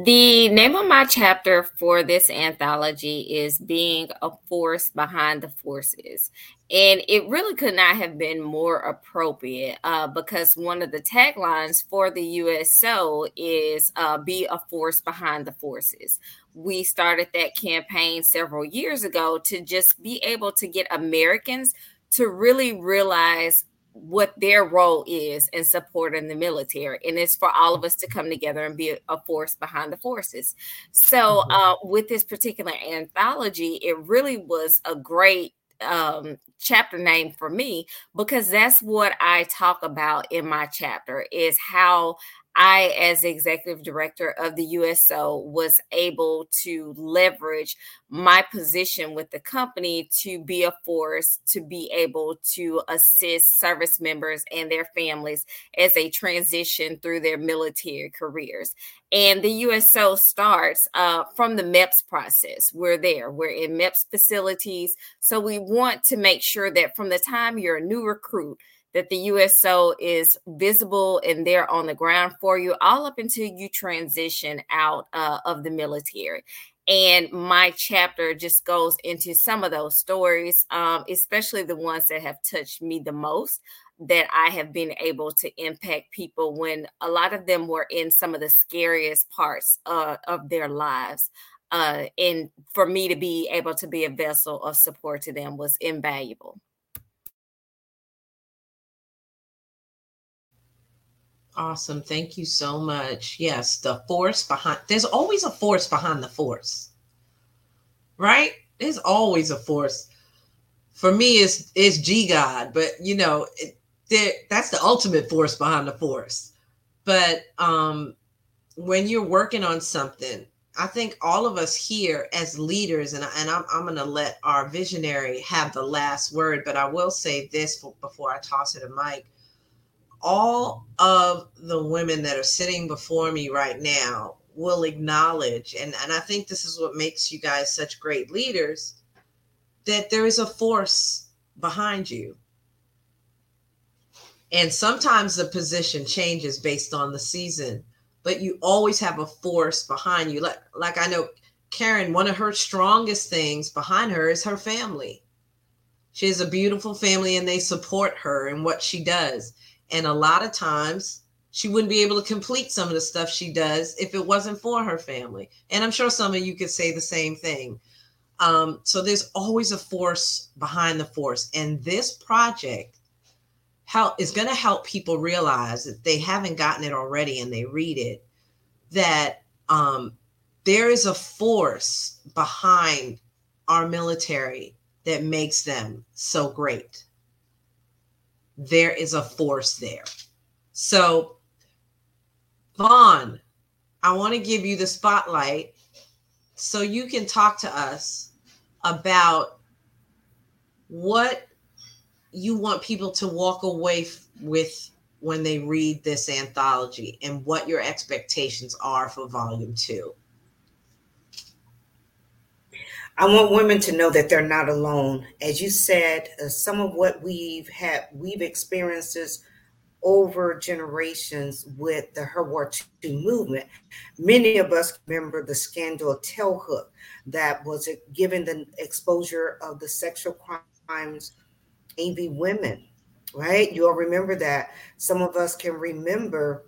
The name of my chapter for this anthology is Being a Force Behind the Forces. And it really could not have been more appropriate uh, because one of the taglines for the U S O is uh, be a force behind the forces. We started that campaign several years ago to just be able to get Americans to really realize what their role is in supporting the military. And it's for all of us to come together and be a force behind the forces. So uh, with this particular anthology, it really was a great um, chapter name for me, because that's what I talk about in my chapter is how I, as executive director of the U S O, was able to leverage my position with the company to be a force, to be able to assist service members and their families as they transition through their military careers. And the U S O starts uh, from the MEPS process. We're there. We're in MEPS facilities. So we want to make sure that from the time you're a new recruit, that the U S O is visible and they're on the ground for you all up until you transition out uh, of the military. And my chapter just goes into some of those stories, um, especially the ones that have touched me the most, that I have been able to impact people when a lot of them were in some of the scariest parts uh, of their lives. Uh, and for me to be able to be a vessel of support to them was invaluable. Awesome. Thank you so much. Yes, the force behind, there's always a force behind the force, right? There's always a force. For me, it's, it's G-God, but you know, it, there, that's the ultimate force behind the force. But um, when you're working on something, I think all of us here as leaders, and, and I'm, I'm going to let our visionary have the last word, but I will say this for, before I toss it to Mike. All of the women that are sitting before me right now will acknowledge, and, and I think this is what makes you guys such great leaders, that there is a force behind you. And sometimes the position changes based on the season, but you always have a force behind you. Like, like I know Karen, one of her strongest things behind her is her family. She has a beautiful family and they support her in what she does. And a lot of times she wouldn't be able to complete some of the stuff she does if it wasn't for her family. And I'm sure some of you could say the same thing. Um, so there's always a force behind the force. And this project help, is going to help people realize, if they haven't gotten it already and they read it, that um, there is a force behind our military that makes them so great. There is a force there. So, Vaughn, I want to give you the spotlight so you can talk to us about what you want people to walk away f- with when they read this anthology and what your expectations are for volume two. I want women to know that they're not alone. As you said, uh, some of what we've had, we've experienced is over generations with the Her War two movement. Many of us remember the scandal of Tailhook that was given the exposure of the sexual crimes A V women, right? You all remember that. Some of us can remember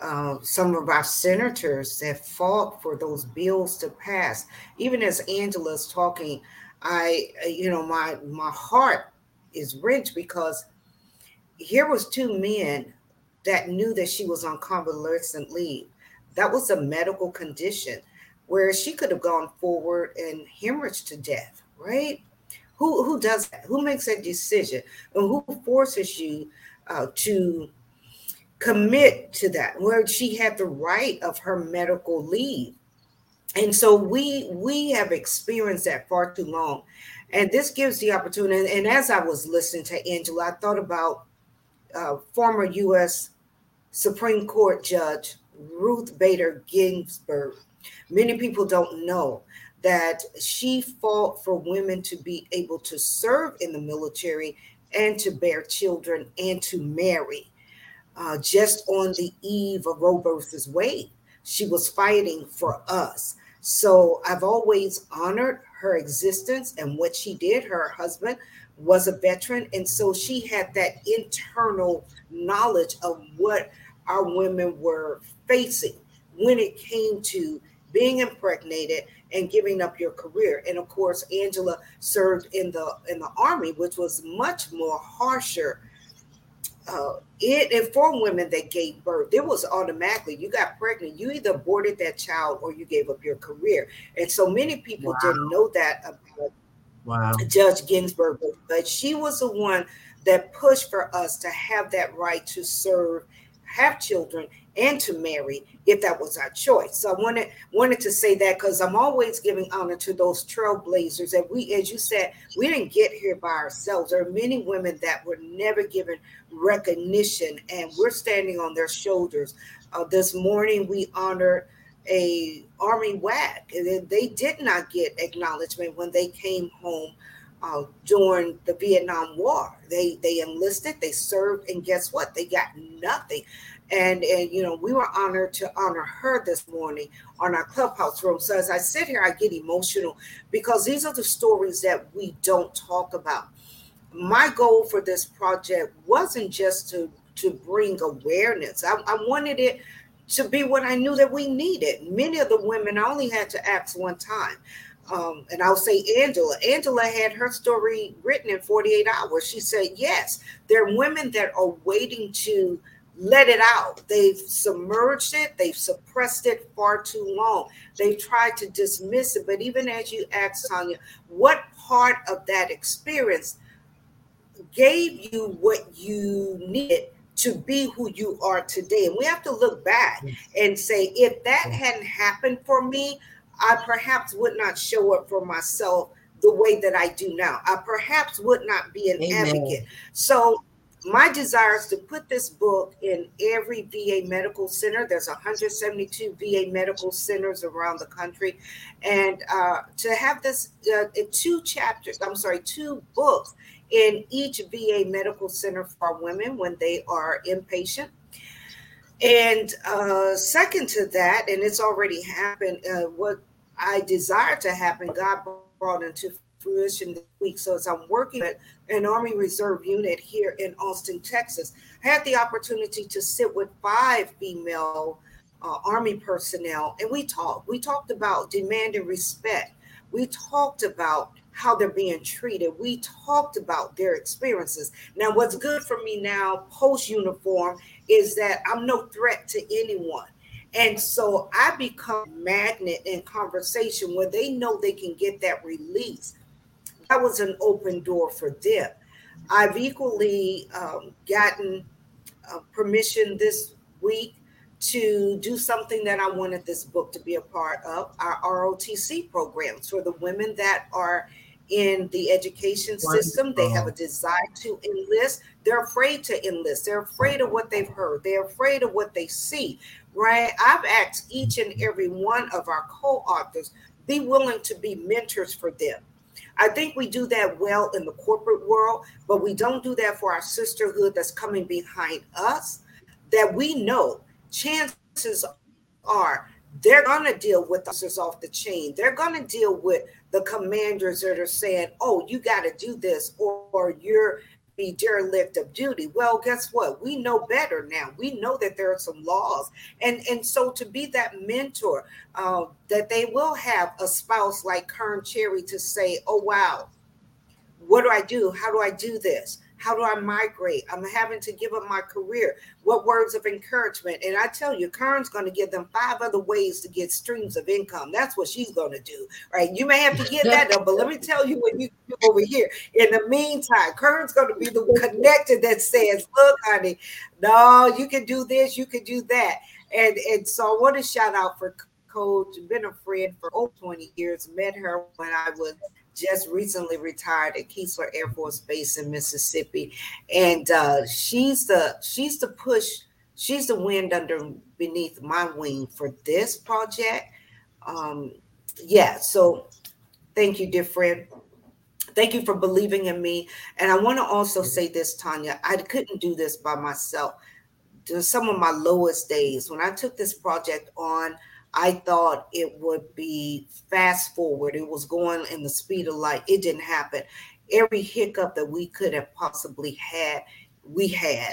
uh, some of our senators that fought for those bills to pass. Even as Angela's talking, I, you know, my my heart is wrenched because here was two men that knew that she was on convalescent leave. That was a medical condition where she could have gone forward and hemorrhaged to death, right? Who who does that? Who makes that decision? And who forces you uh, to commit to that? Where she had the right of her medical leave. And so we we have experienced that far too long. And this gives the opportunity. And, and as I was listening to Angela, I thought about Uh, former U S Supreme Court Judge Ruth Bader Ginsburg. Many people don't know that she fought for women to be able to serve in the military and to bear children and to marry. Uh, just on the eve of Roe versus Wade, she was fighting for us. So I've always honored her existence and what she did. Her husband was a veteran, and so she had that internal knowledge of what our women were facing when it came to being impregnated and giving up your career. And of course, Angela served in the in the Army, which was much more harsher. Uh, it and for women that gave birth, it was automatically, you got pregnant, you either aborted that child or you gave up your career. And so many people wow. didn't know that about Wow. Judge Ginsburg, but she was the one that pushed for us to have that right to serve, have children, and to marry if that was our choice. So I wanted wanted to say that because I'm always giving honor to those trailblazers. And we, as you said, we didn't get here by ourselves. There are many women that were never given recognition, and we're standing on their shoulders. Uh, this morning we honored a Army W A C, and they did not get acknowledgement when they came home uh, during the Vietnam War. They they enlisted, they served, and guess what? They got nothing. And, and you know, we were honored to honor her this morning on our Clubhouse room. So as I sit here, I get emotional because these are the stories that we don't talk about. My goal for this project wasn't just to, to bring awareness. I, I wanted it to be what I knew that we needed. Many of the women, I only had to ask one time. Um, and I'll say Angela. Angela had her story written in forty-eight hours. She said, yes, there are women that are waiting to let it out. They've submerged it. They've suppressed it far too long. They've tried to dismiss it. But even as you asked, Tanya, what part of that experience gave you what you needed to be who you are today? And we have to look back and say, if that hadn't happened for me, I perhaps would not show up for myself the way that I do now. I perhaps would not be an Amen. Advocate. So my desire is to put this book in every V A medical center. There's one hundred seventy-two V A medical centers around the country. And uh, to have this uh, two chapters, I'm sorry, two books in each V A medical center for women when they are inpatient. And uh, second to that, and it's already happened, uh, what I desire to happen, God brought into fruition this week. So as I'm working at an Army Reserve unit here in Austin, Texas, I had the opportunity to sit with five female uh, Army personnel, and we talked. We talked about demanding respect. We talked about how they're being treated. We talked about their experiences. Now, what's good for me now, post-uniform, is that I'm no threat to anyone. And so I become a magnet in conversation where they know they can get that release. That was an open door for them. I've equally um, gotten uh, permission this week to do something that I wanted this book to be a part of, our R O T C programs for the women that are in the education system. They have a desire to enlist. They're afraid to enlist. They're afraid of what they've heard. They're afraid of what they see, right? I've asked each and every one of our co-authors, Be willing to be mentors for them. I think we do that well in the corporate world, but we don't do that for our sisterhood that's coming behind us, that we know chances are they're going to deal with officers off the chain. They're going to deal with the commanders that are saying, oh, you got to do this, or, or you're be derelict of duty. Well, guess what? We know better now. We know that there are some laws. And, and so to be that mentor, uh, that they will have a spouse like Kern Cherry to say, oh, wow, what do I do? How do I do this? How do I migrate? I'm having to give up my career. What words of encouragement? And I tell you, Kern's going to give them five other ways to get streams of income. That's what she's going to do, right? You may have to get that up, but let me tell you what you do over here. In the meantime, Kern's going to be the connector that says, look, honey, no, you can do this, you can do that. And, and so I want to shout out for Coach. Been a friend for over twenty years. Met her when I was just recently retired at Keesler Air Force Base in Mississippi, and uh, she's the she's the push, she's the wind under beneath my wing for this project. Um, yeah, so thank you, dear friend. Thank you for believing in me. And I want to also say this, Tanya, I couldn't do this by myself. During some of my lowest days, when I took this project on, I thought it would be fast forward. It was going in the speed of light. It didn't happen. Every hiccup that we could have possibly had, we had.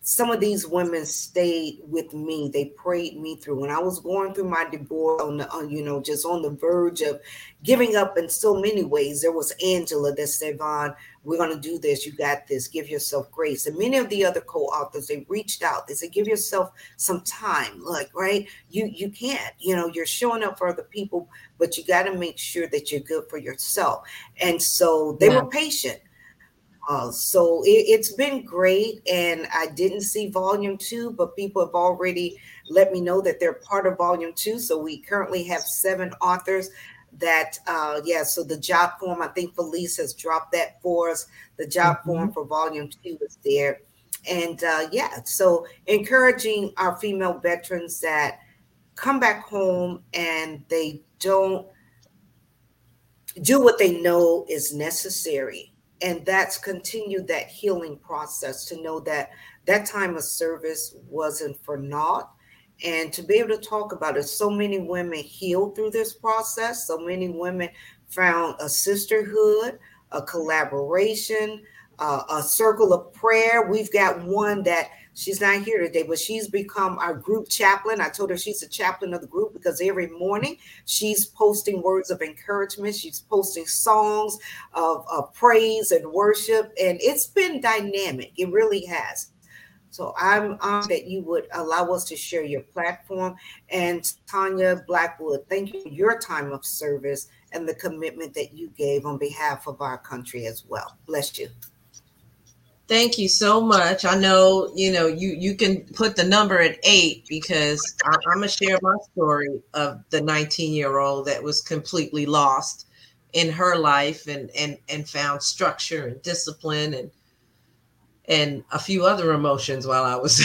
Some of these women stayed with me. They prayed me through. When I was going through my divorce, on the, on, you know, just on the verge of giving up in so many ways, there was Angela that said, Vaughn, we're going to do this. You got this. Give yourself grace. And many of the other co-authors, they reached out. They said, give yourself some time. Like, right? You, you can't. You know, you're showing up for other people, but you got to make sure that you're good for yourself. And so they yeah. were patient. Uh, so it, it's been great, and I didn't see volume two, but people have already let me know that they're part of volume two. So we currently have seven authors that, uh, yeah, so the job form, I think Felice has dropped that for us. The job mm-hmm. form for volume two is there. And uh, yeah, so encouraging our female veterans that come back home and they don't do what they know is necessary. And that's continued that healing process to know that that time of service wasn't for naught. And to be able to talk about it, so many women healed through this process. So many women found a sisterhood, a collaboration, uh, a circle of prayer. We've got one that she's not here today, but she's become our group chaplain. I told her she's the chaplain of the group because every morning she's posting words of encouragement. She's posting songs of, of praise and worship. And it's been dynamic. It really has. So I'm honored that you would allow us to share your platform. And Tanya Blackwood, thank you for your time of service and the commitment that you gave on behalf of our country as well. Bless you. Thank you so much. I know, you know, you, you can put the number at eight because I, I'm going to share my story of the nineteen-year-old that was completely lost in her life and, and, and found structure and discipline and and a few other emotions while I was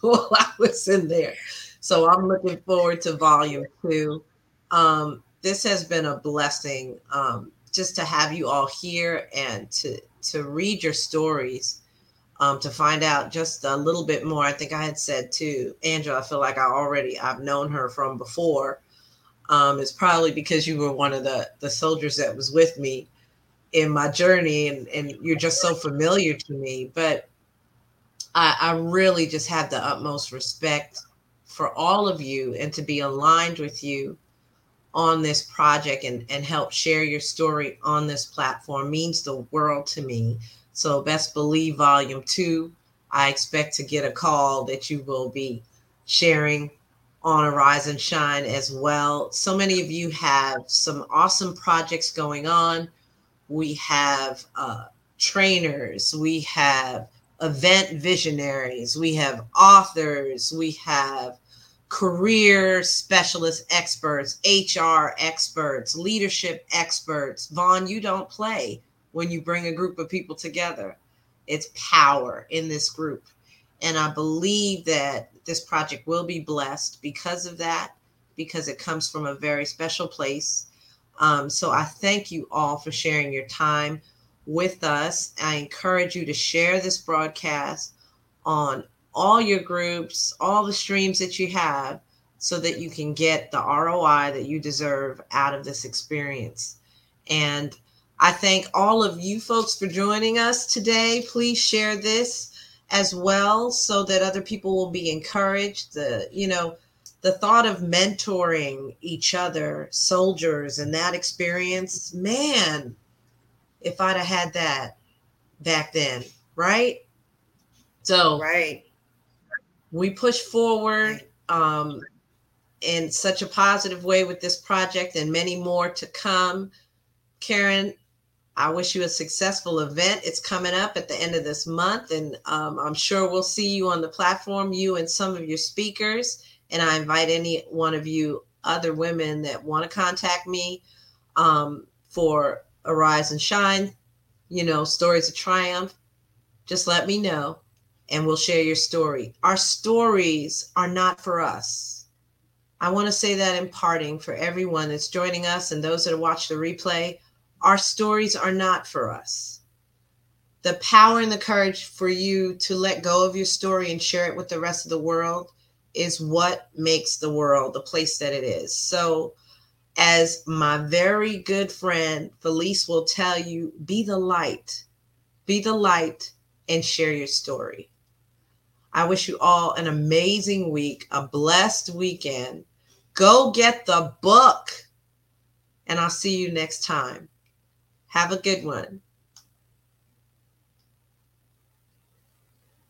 while I was in there. So I'm looking forward to volume two. Um, this has been a blessing um, just to have you all here and to to read your stories. Um, to find out just a little bit more. I think I had said to Angela, I feel like I already, I've known her from before. Um, it's probably because you were one of the, the soldiers that was with me in my journey, and, and you're just so familiar to me. But I, I really just have the utmost respect for all of you and to be aligned with you on this project and, and help share your story on this platform means the world to me. So best believe volume two, I expect to get a call that you will be sharing on Arise and Shine as well. So many of you have some awesome projects going on. We have uh, trainers, we have event visionaries, we have authors, we have career specialist experts, H R experts, leadership experts. Vaughn, you don't play. When you bring a group of people together, it's power in this group. And I believe that this project will be blessed because of that, because it comes from a very special place. Um, so I thank you all for sharing your time with us. I encourage you to share this broadcast on all your groups, all the streams that you have, so that you can get the R O I that you deserve out of this experience. And I thank all of you folks for joining us today. Please share this as well so that other people will be encouraged. The, you know, the thought of mentoring each other, soldiers, and that experience, man, if I'd have had that back then, right? So right. We push forward um, in such a positive way with this project and many more to come. Karen, I wish you a successful event. It's coming up at the end of this month, and um, I'm sure we'll see you on the platform, you and some of your speakers. And I invite any one of you other women that want to contact me um, for Arise and Shine, you know, stories of triumph. Just let me know and we'll share your story. Our stories are not for us. I want to say that in parting for everyone that's joining us and those that watch the replay. Our stories are not for us. The power and the courage for you to let go of your story and share it with the rest of the world is what makes the world the place that it is. So as my very good friend Felice will tell you, be the light, be the light and share your story. I wish you all an amazing week, a blessed weekend. Go get the book, and I'll see you next time. Have a good one.